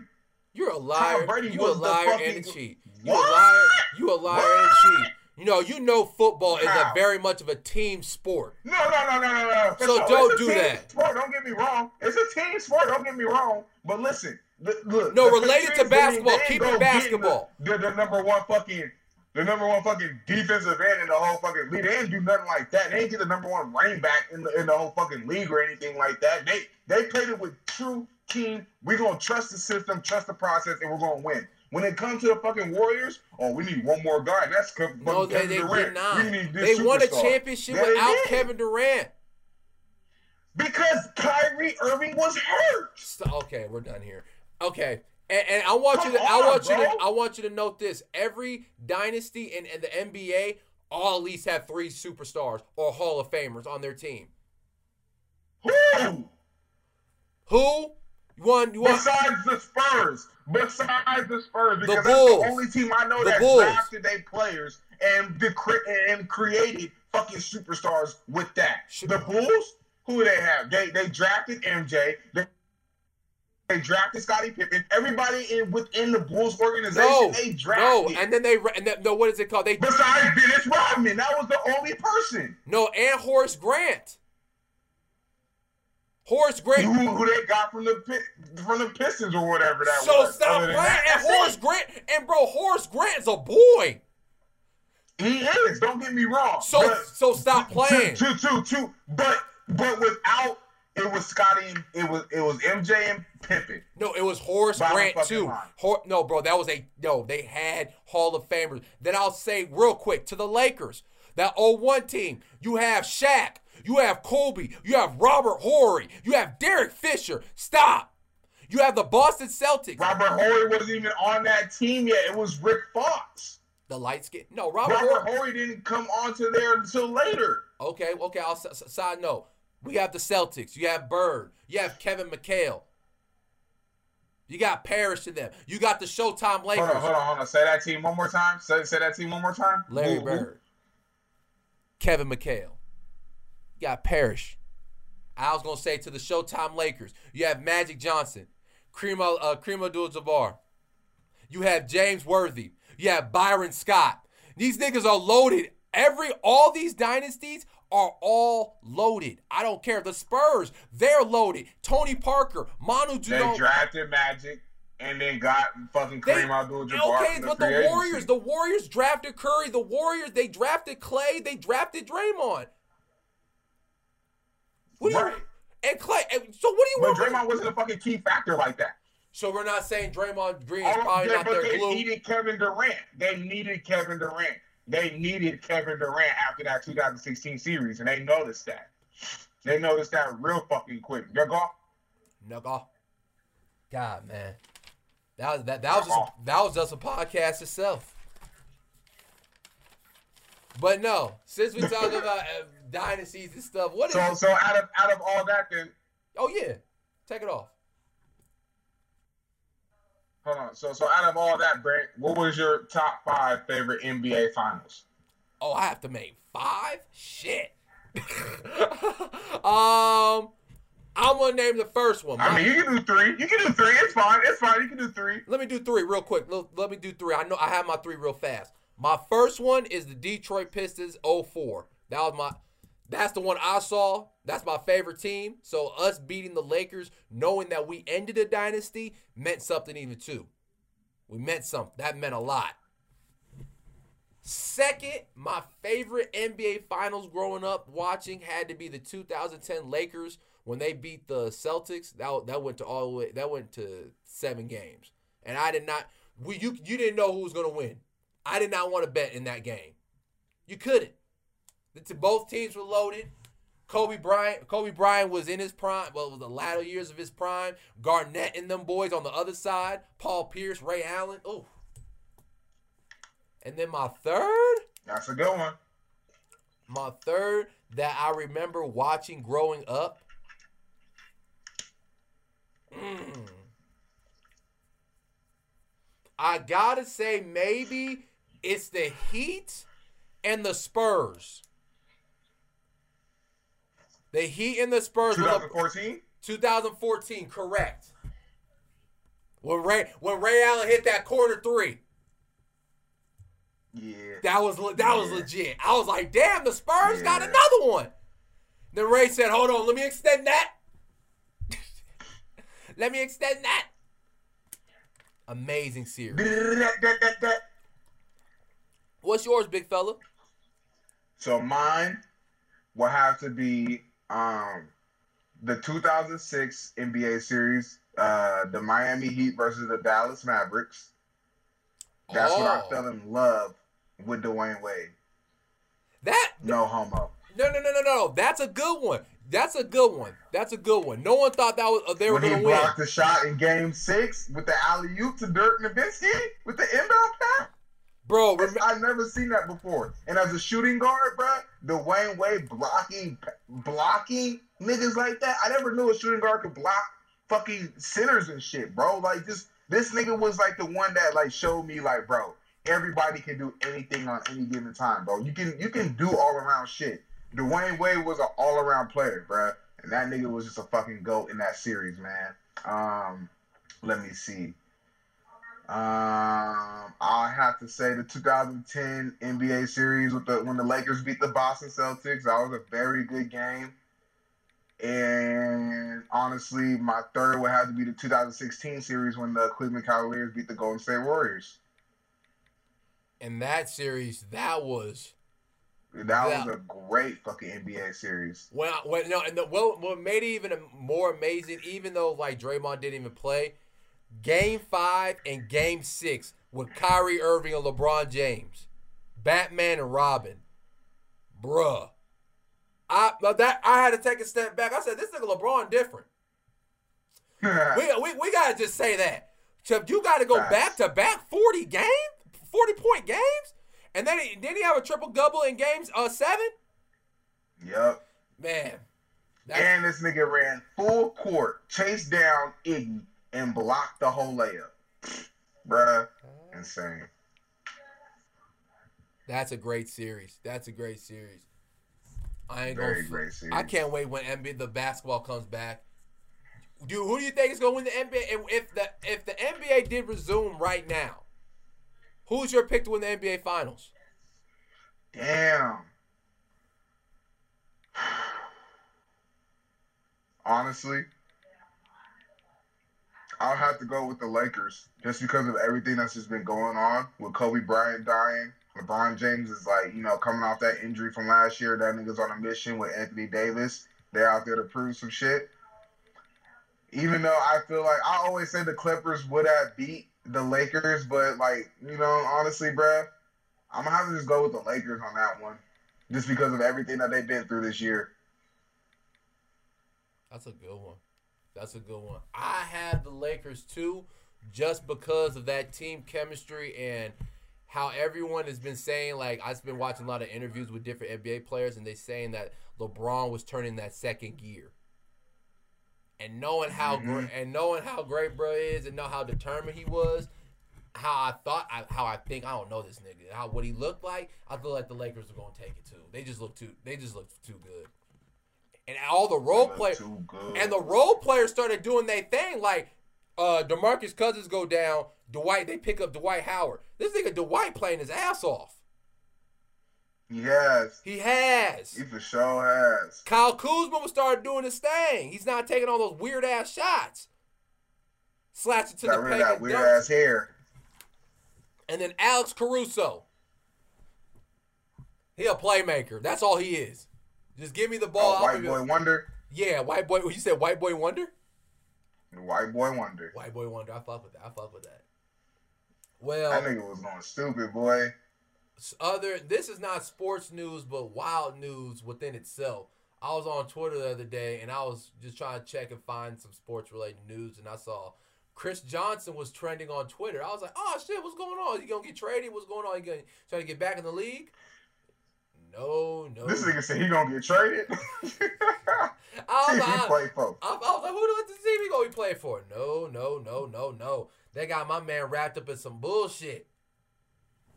You're a liar. Tom Brady you was a liar fucking... and a cheat. You what? a liar. You a liar what? and a cheat. You know, you know, football is a very much of a team sport. No, no, no, no, no, no. So no, don't do that. Sport, don't get me wrong. It's a team sport. Don't get me wrong. But listen, look. No, related to basketball. Keep it basketball. They're the number one fucking. The number one fucking defensive end in the whole fucking league. They didn't do nothing like that. They didn't get the number one running back in the in the whole fucking league or anything like that. They they played it with true team. We're gonna trust the system, trust the process, and we're gonna win. When it comes to the fucking Warriors, oh, we need one more guy. That's Kevin no, they, Kevin they Durant. Did not. We need this they superstar. won a championship yeah, without Kevin Durant. Because Kyrie Irving was hurt. So, okay, we're done here. Okay. And, and I want Come you to on, I want bro. you to I want you to note this. Every dynasty in, in the N B A all at least have three superstars or Hall of Famers on their team. Who? Who? You want, you want, Besides the Spurs. Besides the Spurs. Because the that's Bulls. the only team I know the that Bulls. drafted their players and and created fucking superstars with that. Shoot. The Bulls, who do they have? They they drafted M J. They They drafted Scottie Pippen. Everybody in within the Bulls organization, no, they drafted. No, and then they and then, no, what is it called? They besides Dennis Rodman, that was the only person. No, and Horace Grant. Horace Grant, who, who they got from the from the Pistons or whatever that so was. So stop playing. And Horace Grant, and bro, Horace Grant's a boy. He is. Don't get me wrong. So but, so stop playing. Two, two, two, two. But but without. It was Scotty. It was it was M J and Pippen. No, it was Horace Grant too. Hor no, bro, that was a no. They had Hall of Famers. Then I'll say real quick to the Lakers, that oh one team. You have Shaq. You have Kobe. You have Robert Horry. You have Derek Fisher. Stop. You have the Boston Celtics. Robert Horry wasn't even on that team yet. It was Rick Fox. The light skin. No, Robert, Robert Horry didn't come onto there until later. Okay, okay. I'll side note. We have the Celtics. You have Bird. You have Kevin McHale. You got Parrish in them. You got the Showtime Lakers. Hold on, hold on, hold on. Say that team one more time. Say, say that team one more time. Larry Ooh, Bird. Who? Kevin McHale. You got Parrish. I was going to say to the Showtime Lakers. You have Magic Johnson. Kareem uh, Abdul-Jabbar. You have James Worthy. You have Byron Scott. These niggas are loaded. Every, all these dynasties are all loaded. I don't care. The Spurs, they're loaded. Tony Parker, Manu Ginobili. They drafted Magic and then got fucking Kareem Abdul-Jabbar. Okay, but the Warriors, the Warriors drafted Curry. The Warriors, they drafted Klay. They drafted Draymond. What do you, right. And Klay. And so what do you want? But Draymond wasn't a fucking key factor like that. So we're not saying Draymond Green is probably not their glue. But they needed Kevin Durant. They needed Kevin Durant. They needed Kevin Durant after that two thousand sixteen series, and they noticed that. They noticed that real fucking quick. Nigga. Nigga. God, man. That was that that was just, that was just a podcast itself. But no, since we talking about uh, dynasties and stuff, what is so it? so out of out of all that then? Oh yeah, take it off. Hold on. So, so out of all that, Brent, what was your top five favorite N B A finals? Oh, I have to make five? Shit. um, I'm going to name the first one. I mean, you can do three. You can do three. It's fine. It's fine. You can do three. Let me do three real quick. Let me do three. I know I have my three real fast. My first one is the Detroit Pistons oh four. That was my... That's the one I saw. That's my favorite team. So us beating the Lakers, knowing that we ended a dynasty, meant something even too. We meant something. That meant a lot. Second, my favorite N B A finals growing up watching had to be the two thousand ten Lakers when they beat the Celtics. That, that went to all the way, that went to seven games. And I did not we you you didn't know who was going to win. I did not want to bet in that game. You couldn't. Both teams were loaded. Kobe Bryant, Kobe Bryant was in his prime, well, it was the latter years of his prime. Garnett and them boys on the other side. Paul Pierce, Ray Allen. Ooh. And then my third. That's a good one. My third that I remember watching growing up. Mm. I gotta say maybe it's the Heat and the Spurs. The Heat and the Spurs. twenty fourteen? twenty fourteen, correct. When Ray, when Ray Allen hit that corner three. Yeah. That was that yeah. was legit. I was like, damn, the Spurs yeah. got another one. Then Ray said, hold on, let me extend that. Let me extend that. Amazing series. What's yours, big fella? So mine will have to be um, the two thousand six N B A series, uh, the Miami Heat versus the Dallas Mavericks. That's oh. when I fell in love with Dwyane Wade. That no homo. No, no, no, no, no. That's a good one. That's a good one. That's a good one. No one thought that was uh, they were going to win. When he blocked the shot in Game Six with the alley-oop to Dirk Nowitzki with the inbound pass, bro. Rem- I've never seen that before. And as a shooting guard, bro, Dwyane Wade blocking, blocking niggas like that. I never knew a shooting guard could block fucking centers and shit, bro. Like this, this nigga was like the one that like showed me, like, bro, everybody can do anything on any given time, bro. You can you can do all around shit. Dwyane Wade was an all-around player, bro. And that nigga was just a fucking GOAT in that series, man. Um, let me see. Um, I'll have to say the two thousand ten N B A series with the when the Lakers beat the Boston Celtics. That was a very good game. And honestly, my third would have to be the two thousand sixteen series when the Cleveland Cavaliers beat the Golden State Warriors. And that series, that was... That yeah. was a great fucking N B A series. Well, well no, and the, well, what made it even more amazing, even though like Draymond didn't even play, Game Five and Game Six with Kyrie Irving and LeBron James, Batman and Robin, bruh. I that I had to take a step back. I said, this nigga LeBron different. we we we gotta just say that. Chip, you gotta go back to back forty games, forty point games. And then he, did he have a triple double in games uh, seven? Yep. Man. That's... And this nigga ran full court, chased down Iggy, and blocked the whole layup. Bruh. Insane. That's a great series. That's a great series. I ain't Very gonna, great series. I can't wait when N B A the basketball comes back. Dude, who do you think is gonna win the N B A? And if the if the N B A did resume right now, who's your pick to win the N B A Finals? Damn. Honestly, I'll have to go with the Lakers just because of everything that's just been going on with Kobe Bryant dying. LeBron James is like, you know, coming off that injury from last year. That nigga's on a mission with Anthony Davis. They're out there to prove some shit. Even though I feel like I always say the Clippers would have beat the Lakers, but like, you know, honestly, bruh, I'm gonna have to just go with the Lakers on that one, just because of everything that they've been through this year. That's a good one. That's a good one. I have the Lakers too, just because of that team chemistry and how everyone has been saying. Like, I've been watching a lot of interviews with different N B A players, and they saying that LeBron was turning that second gear. And knowing how mm-hmm. great, and knowing how great bro is, and know how determined he was, how I thought, I, how I think, I don't know this nigga, how what he looked like. I feel like the Lakers are gonna take it too. They just look too, they just look too good. And all the role players, and the role players started doing their thing. Like, uh, DeMarcus Cousins go down, Dwight, they pick up Dwight Howard. This nigga Dwight playing his ass off. He has. He has. He for sure has. Kyle Kuzma will start doing his thing. He's not taking all those weird ass shots. Slats it to got the paint. That weird ass hair. And then Alex Caruso. He a playmaker. That's all he is. Just give me the ball. Oh, white boy like, wonder. Yeah, white boy. You said white boy wonder. White boy wonder. White boy wonder. I fuck with that. I fuck with that. Well, that nigga was going stupid, boy. Other, this is not sports news, but wild news within itself. I was on Twitter the other day, and I was just trying to check and find some sports-related news, and I saw Chris Johnson was trending on Twitter. I was like, oh, shit, what's going on? Is he going to get traded? What's going on? He going to try to get back in the league? No, no. This nigga said he going to get traded? I was like, play for. I, I was like, who the team he going to be playing for? No, no, no, no, no. They got my man wrapped up in some bullshit.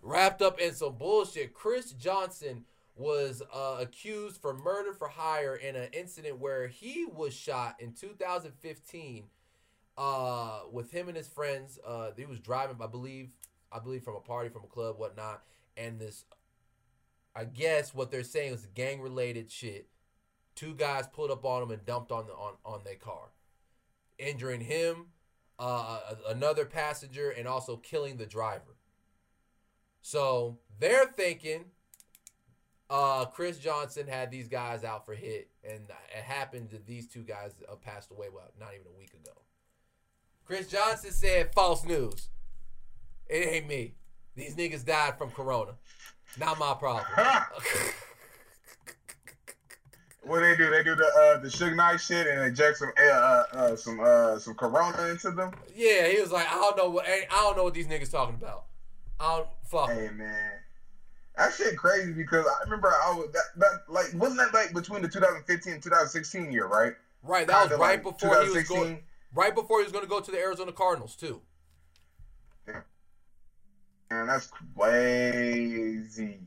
Wrapped up in some bullshit. Chris Johnson was uh, accused for murder for hire in an incident where he was shot in two thousand fifteen uh, with him and his friends. Uh, he was driving, I believe, I believe from a party, from a club, whatnot. And this, I guess what they're saying is gang-related shit. Two guys pulled up on him and dumped on the on, on their car, injuring him, uh, another passenger, and also killing the driver. So they're thinking uh, Chris Johnson had these guys out for hit, and it happened that these two guys uh, passed away well, not even a week ago. Chris Johnson said, false news. It ain't me. These niggas died from corona. Not my problem. What they do? They do the uh, the Suge Knight shit and inject some uh, uh, some uh, some corona into them. Yeah, he was like, I don't know what I don't know what these niggas talking about. I don't fuck. Hey man, that shit crazy because I remember I was that, that like wasn't that like between the twenty fifteen and twenty sixteen year, right? Right, that Kinda was right like before he was going. Right before he was going to go to the Arizona Cardinals too. Yeah. Man, that's crazy,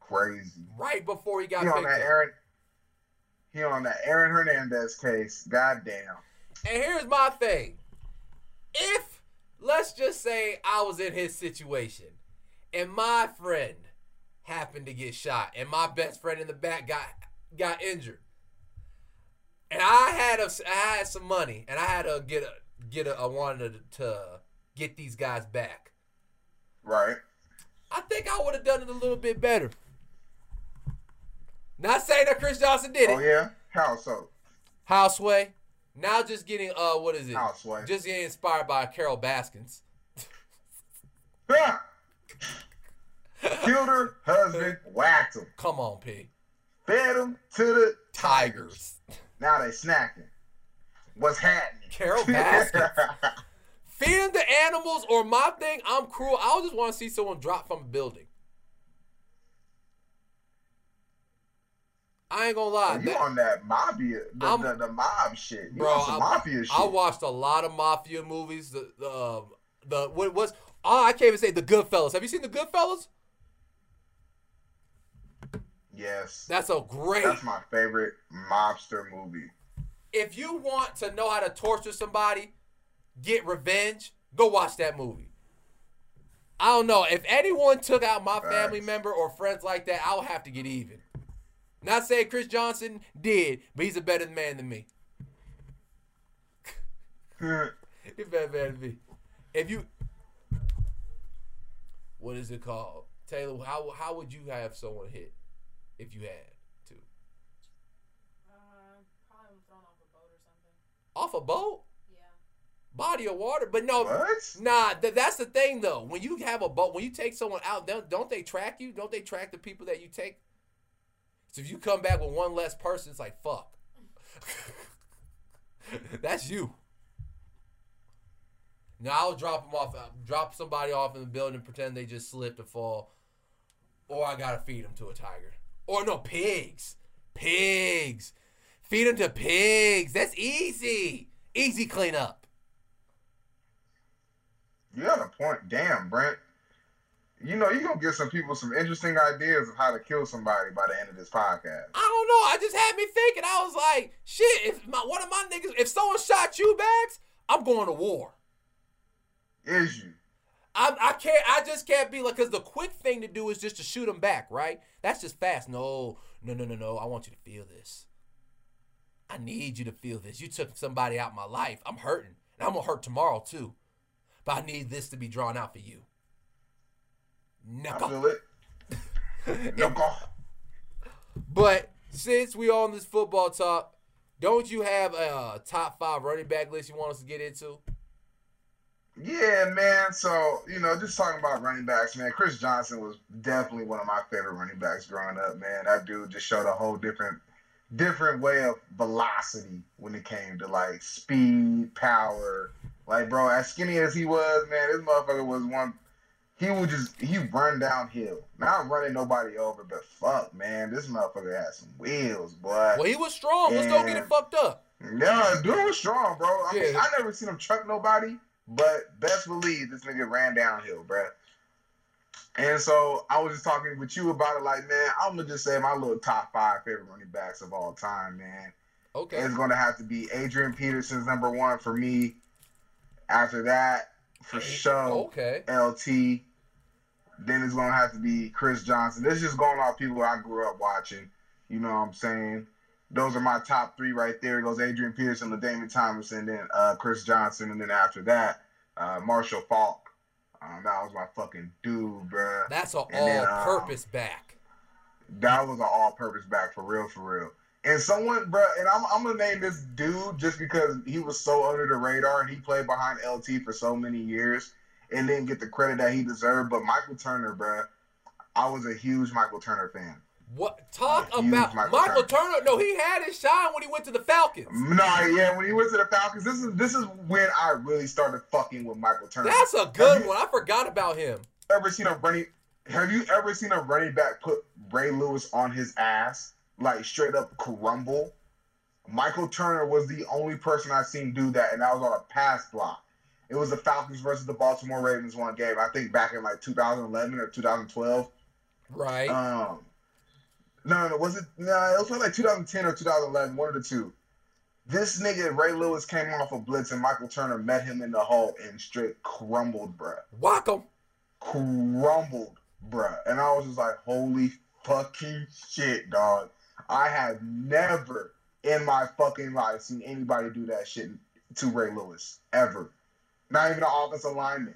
crazy. Right before he got he on that Aaron. He on that Aaron Hernandez case. Goddamn. And here's my thing. If, let's just say I was in his situation and my friend happened to get shot and my best friend in the back got got injured and I had a, I had some money and I had to get a, get a, I wanted to, to get these guys back. Right. I think I would have done it a little bit better. Not saying that Chris Johnson did it. Oh, yeah? How so? How sway? Now just getting, uh, what is it? How sway? Just getting inspired by Carole Baskins. Yeah. Killed her husband, whacked him. Come on, P. Fed him to the Tigers. Tigers. Now they snacking. What's happening? Carole Baskins. Feeding the animals or my thing, I'm cruel. I just want to see someone drop from a building. I ain't gonna lie. Oh, you that, on that mafia, the, the, the mob shit. You bro, on some I, mafia shit. I watched a lot of mafia movies. The, the, the what was, oh, I can't even say The Goodfellas. Have you seen The Goodfellas? Yes. That's a great. That's my favorite mobster movie. If you want to know how to torture somebody, get revenge, go watch that movie. I don't know. If anyone took out my Facts. family member or friends like that, I would have to get even. Not saying Chris Johnson did, but he's a better man than me. He's a better man than me. If you, what is it called, Taylor? How how would you have someone hit if you had to? Uh, probably thrown off a boat or something. Off a boat? Yeah. Body of water, but no, what? nah. Th- that's the thing though. When you have a boat, when you take someone out, don't don't they track you? Don't they track the people that you take? So if you come back with one less person, it's like, fuck. That's you. Now I'll drop them off, I'll drop somebody off in the building, pretend they just slipped and fall. Or I gotta feed them to a tiger. Or no, pigs. Pigs. Feed them to pigs. That's easy. Easy cleanup. You got a point. Damn, Brent. You know, you're going to give some people some interesting ideas of how to kill somebody by the end of this podcast. I don't know. I just had me thinking. I was like, shit, if my, one of my niggas, if someone shot you, Bags, I'm going to war. Is you? I, I can't, I just can't be like, because the quick thing to do is just to shoot them back, right? That's just fast. No, no, no, no, no. I want you to feel this. I need you to feel this. You took somebody out of my life. I'm hurting. And I'm going to hurt tomorrow, too. But I need this to be drawn out for you. No. I feel it. No. But since we on this football talk, don't you have a top five running back list you want us to get into? Yeah, man. So, you know, just talking about running backs, man, Chris Johnson was definitely one of my favorite running backs growing up, man. That dude just showed a whole different different way of velocity when it came to like speed, power. Like, bro, as skinny as he was, man, this motherfucker was one. He would just he run downhill, not running nobody over. But fuck, man, this motherfucker had some wheels, boy. Well, he was strong. Let's go get it fucked up. Yeah, dude was strong, bro. I mean, yeah. I never seen him chuck nobody, but best believe this nigga ran downhill, bro. And so I was just talking with you about it, like, man, I'm gonna just say my little top five favorite running backs of all time, man. Okay, it's gonna have to be Adrian Peterson's number one for me. After that, for sure, okay, L T. Then it's gonna have to be Chris Johnson. This is just going off people I grew up watching. You know what I'm saying? Those are my top three right there. It goes Adrian Peterson, LaDainian Thomas, and then uh, Chris Johnson. And then after that, uh, Marshall Faulk. Um, that was my fucking dude, bro. That's an all-purpose um, back. That was an all-purpose back, for real, for real. And someone, bro, and I'm, I'm going to name this dude just because he was so under the radar and he played behind L T for so many years and didn't get the credit that he deserved. But Michael Turner, bro, I was a huge Michael Turner fan. What talk about Michael, Michael Turner. Turner? No, he had his shine when he went to the Falcons. No, yeah, when he went to the Falcons, this is this is when I really started fucking with Michael Turner. That's a good have one. You, I forgot about him. Ever seen a running? Have you ever seen a running back put Ray Lewis on his ass, like straight up crumble? Michael Turner was the only person I've seen do that, and that was on a pass block. It was the Falcons versus the Baltimore Ravens one game, I think back in like two thousand eleven or two thousand twelve. Right. Um. No, no, was it? No, it was probably like two thousand ten or two thousand eleven, one of the two. This nigga, Ray Lewis, came off a blitz, and Michael Turner met him in the hole and straight crumbled, bruh. Whack him. Crumbled, bruh. And I was just like, holy fucking shit, dog. I have never in my fucking life seen anybody do that shit to Ray Lewis, ever. Not even an offensive lineman.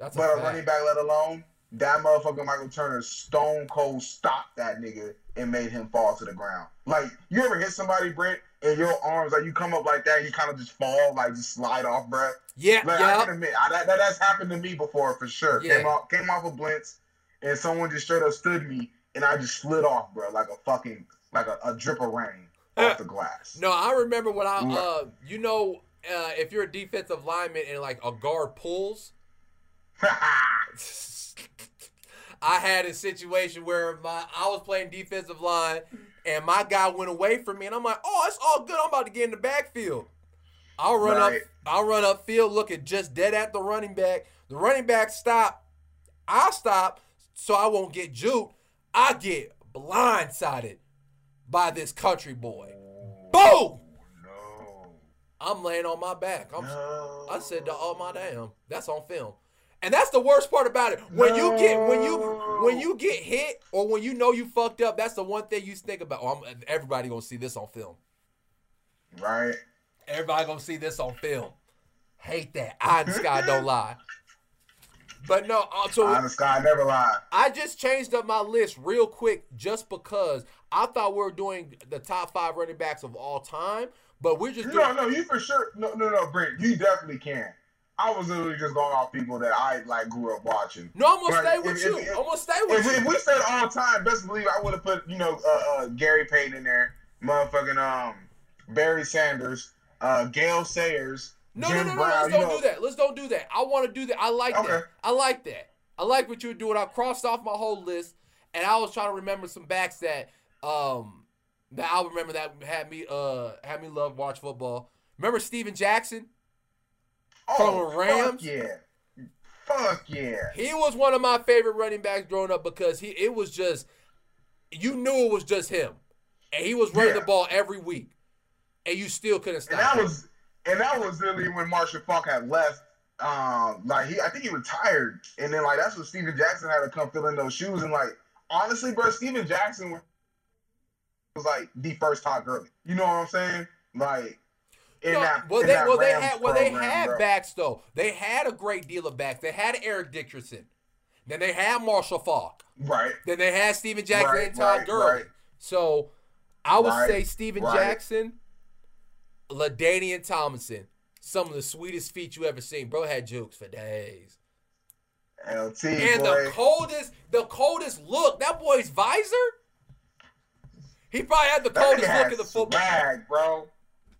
That's but a, a running back, let alone... That motherfucker Michael Turner stone cold stopped that nigga and made him fall to the ground. Like, you ever hit somebody, Brent, and your arms, like, you come up like that and you kind of just fall, like, just slide off, bruh? Yeah, like, yeah. I can admit, I, that, that's happened to me before, for sure. Yeah. Came off, came off a blitz, and someone just straight up stood me, and I just slid off, bruh, like a fucking, like a, a drip of rain uh, off the glass. No, I remember when I, uh, you know, uh, if you're a defensive lineman and, like, a guard pulls. I had a situation where my I was playing defensive line, and my guy went away from me, and I'm like, oh, it's all good. I'm about to get in the backfield. I'll run right. up. I'll run upfield, looking just dead at the running back. The running back stop. I stop, so I won't get juked. I get blindsided by this country boy. Boom! No. I'm laying on my back. I'm, no. I said, oh my damn, that's on film. And that's the worst part about it. When no. you get when you when you get hit or when you know you fucked up, that's the one thing you think about. Oh, I'm, everybody gonna see this on film, right? Everybody gonna see this on film. Hate that. Eye in the sky don't lie. But no, so eye in the sky never lie. I just changed up my list real quick just because I thought we were doing the top five running backs of all time, but we're just no, doing- no. You for sure, no, no, no, Brent. You definitely can. I was literally just going off people that I, like, grew up watching. No, I'm going to stay with if, you. If, if, I'm going to stay with if, you. If we said all time, best believe I would have put, you know, uh, uh, Gary Payton in there, motherfucking um, Barry Sanders, uh, Gale Sayers, no, Jim no, no, no, Brown. No, let's don't know. do that. Let's don't do that. I want to do that. I like okay. that. I like that. I like what you were doing. I crossed off my whole list, and I was trying to remember some backs that um, that I remember that had me, uh, had me love watch football. Remember Steven Jackson? Oh, from the Rams? Fuck yeah. Fuck yeah. He was one of my favorite running backs growing up because he it was just, you knew it was just him. And he was running yeah. the ball every week. And you still couldn't stop and that him. Was, and that was really when Marshall Faulk had left. Um, like he, I think he retired. And then like that's when Steven Jackson had to come fill in those shoes. And like, honestly, bro, Steven Jackson was like the first Todd Gurley. You know what I'm saying? Like. No, that, well, they, well, they had, well, program, they had bro. backs, though. They had a great deal of backs. They had Eric Dickerson. Then they had Marshall Faulk. Right. Then they had Steven Jackson right, and Todd right, Gurley. Right. So, I would right, say Steven right. Jackson, LaDainian Tomlinson, some of the sweetest feet you ever seen. Bro had jokes for days. L T, and boy. the coldest, the coldest look. That boy's visor? He probably had the coldest look of the football. Swag, bro.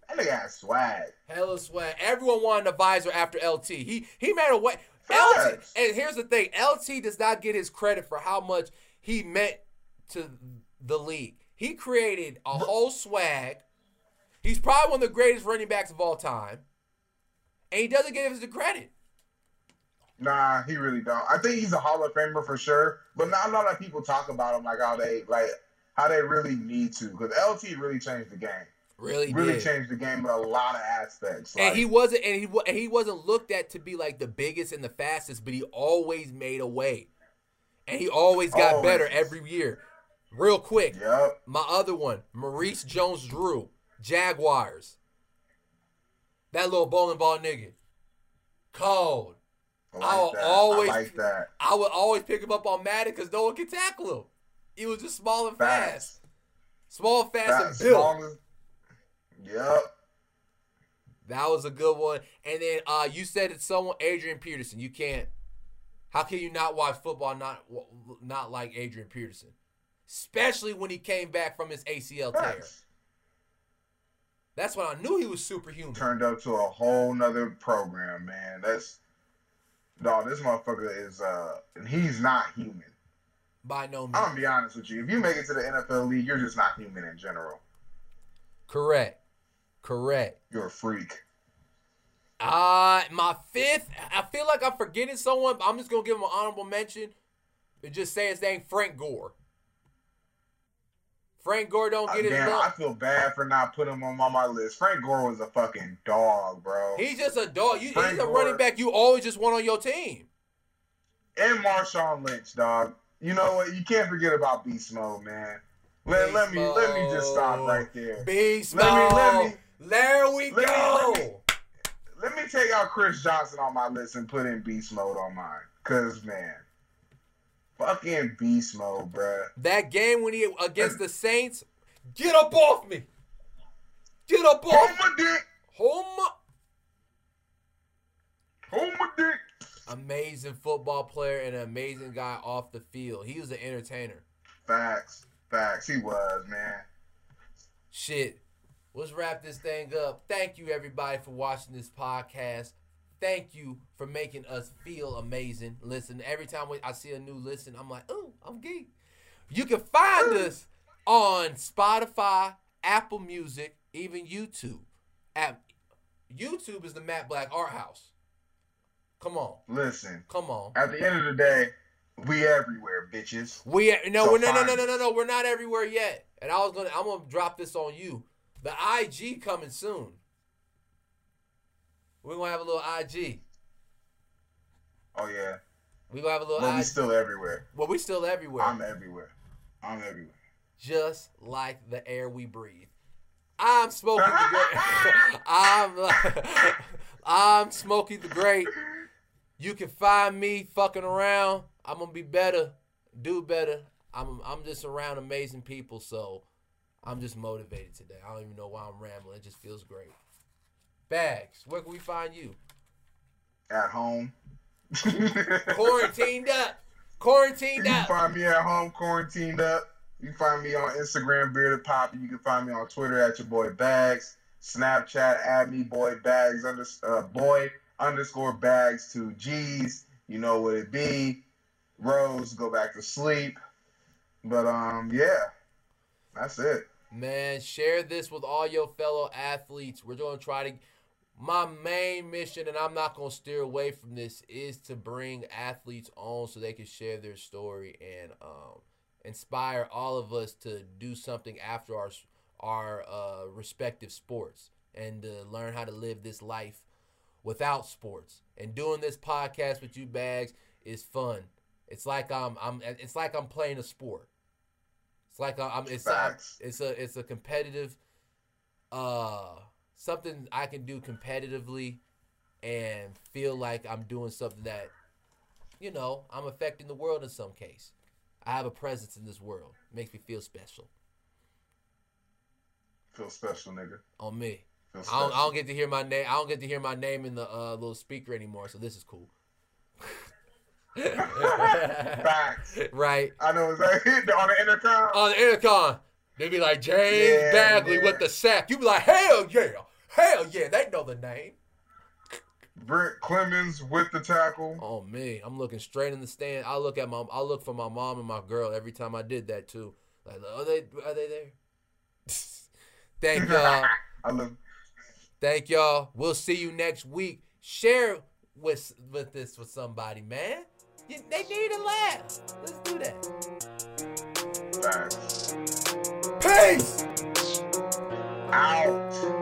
That nigga had swag. Hella swag. Everyone wanted a visor after L T. He he made a way. L T, and here's the thing. L T does not get his credit for how much he meant to the league. He created a whole swag. He's probably one of the greatest running backs of all time. And he doesn't give us the credit. Nah, he really don't. I think he's a Hall of Famer for sure. But not a lot of people talk about him like how they like how they really need to. Because L T really changed the game. Really, really did. changed the game in a lot of aspects. Like, and he wasn't, and he and he wasn't looked at to be like the biggest and the fastest, but he always made a way, and he always got always. better every year. Real quick, yep. my other one, Maurice Jones-Drew, Jaguars. That little bowling ball nigga, cold. I, like I will that. always, I, like that. I would always pick him up on Madden because no one could tackle him. He was just small and fast, fast. small, fast, fast and built. Yep. That was a good one. And then uh, you said it's someone, Adrian Peterson. You can't. How can you not watch football not not like Adrian Peterson? Especially when he came back from his A C L tear. Yes. That's when I knew he was superhuman. Turned up to a whole nother program, man. That's, dog, this motherfucker is, uh, he's not human. By no means. I'm going to be honest with you. If you make it to the N F L League, you're just not human in general. Correct. Correct. You're a freak. Uh, my fifth, I feel like I'm forgetting someone, but I'm just going to give him an honorable mention and just say his name, Frank Gore. Frank Gore don't get uh, damn, it enough. I feel bad for not putting him on my, my list. Frank Gore was a fucking dog, bro. He's just a dog. You, Frank he's a Gore. running back you always just want on your team. And Marshawn Lynch, dog. You know what? You can't forget about Beast Mode, man. Let, let me let me just stop right there. Beast let mode. Me, let me, there we let go. Me, let, me, let me take out Chris Johnson on my list and put in Beast Mode on mine. Cause man, fucking Beast Mode, bruh. That game when he against the Saints, get up off me. Get up off Hold my dick. Hold my. Hold my dick. Amazing football player and an amazing guy off the field. He was an entertainer. Facts. Facts. He was, man. Shit. Let's wrap this thing up. Thank you, everybody, for watching this podcast. Thank you for making us feel amazing. Listen, every time we, I see a new listen, I'm like, ooh, I'm geek. You can find ooh. us on Spotify, Apple Music, even YouTube. At, YouTube is the Matt Black Art House. Come on. Listen. Come on. At the end of the day, we everywhere, bitches. We no, so we're, no, no, no, no, no, no. We're not everywhere yet. And I was gonna, I'm gonna drop this on you. The I G coming soon. We're gonna have a little I G. Oh yeah. We gonna have a little. Well, I G. We still everywhere. Well, we still everywhere. I'm everywhere. I'm everywhere. Just like the air we breathe. I'm Smokey the Great. I'm I'm Smokey the Great. You can find me fucking around. I'm going to be better, do better. I'm I'm just around amazing people, so I'm just motivated today. I don't even know why I'm rambling. It just feels great. Bags, where can we find you? At home. Quarantined up. Quarantined up. You can find me at home, quarantined up. You can find me on Instagram, Bearded Pop. You can find me on Twitter at your boy Bags. Snapchat, add me, boy Bags, under, uh, boy underscore Bags, two G's. You know what it be. Rose, go back to sleep. But, um, yeah, that's it. Man, share this with all your fellow athletes. We're going to try to – my main mission, and I'm not going to steer away from this, is to bring athletes on so they can share their story and um, inspire all of us to do something after our, our uh, respective sports and to learn how to live this life without sports. And doing this podcast with you, Bags, is fun. It's like I'm, I'm. It's like I'm playing a sport. It's like I'm. It's a, it's a. It's a competitive. Uh, something I can do competitively, and feel like I'm doing something that, you know, I'm affecting the world in some case. I have a presence in this world. It makes me feel special. Feel special, nigga. On me. Feel special. I don't, I don't get to hear my name. I don't get to hear my name in the uh, little speaker anymore. So this is cool. Facts. Right. I know it's like on the intercom. On the intercom. They be like, James yeah, Bagley yeah. with the sack. You be like, hell yeah. Hell yeah. They know the name. Brent Clemens with the tackle. Oh, man. I'm looking straight in the stand. I look at my, I look for my mom and my girl every time I did that, too. Like, are they, are they there? Thank y'all. I love Thank y'all. We'll see you next week. Share with, with this with somebody, man. They need a laugh. Let's do that. Thanks. Peace. Out.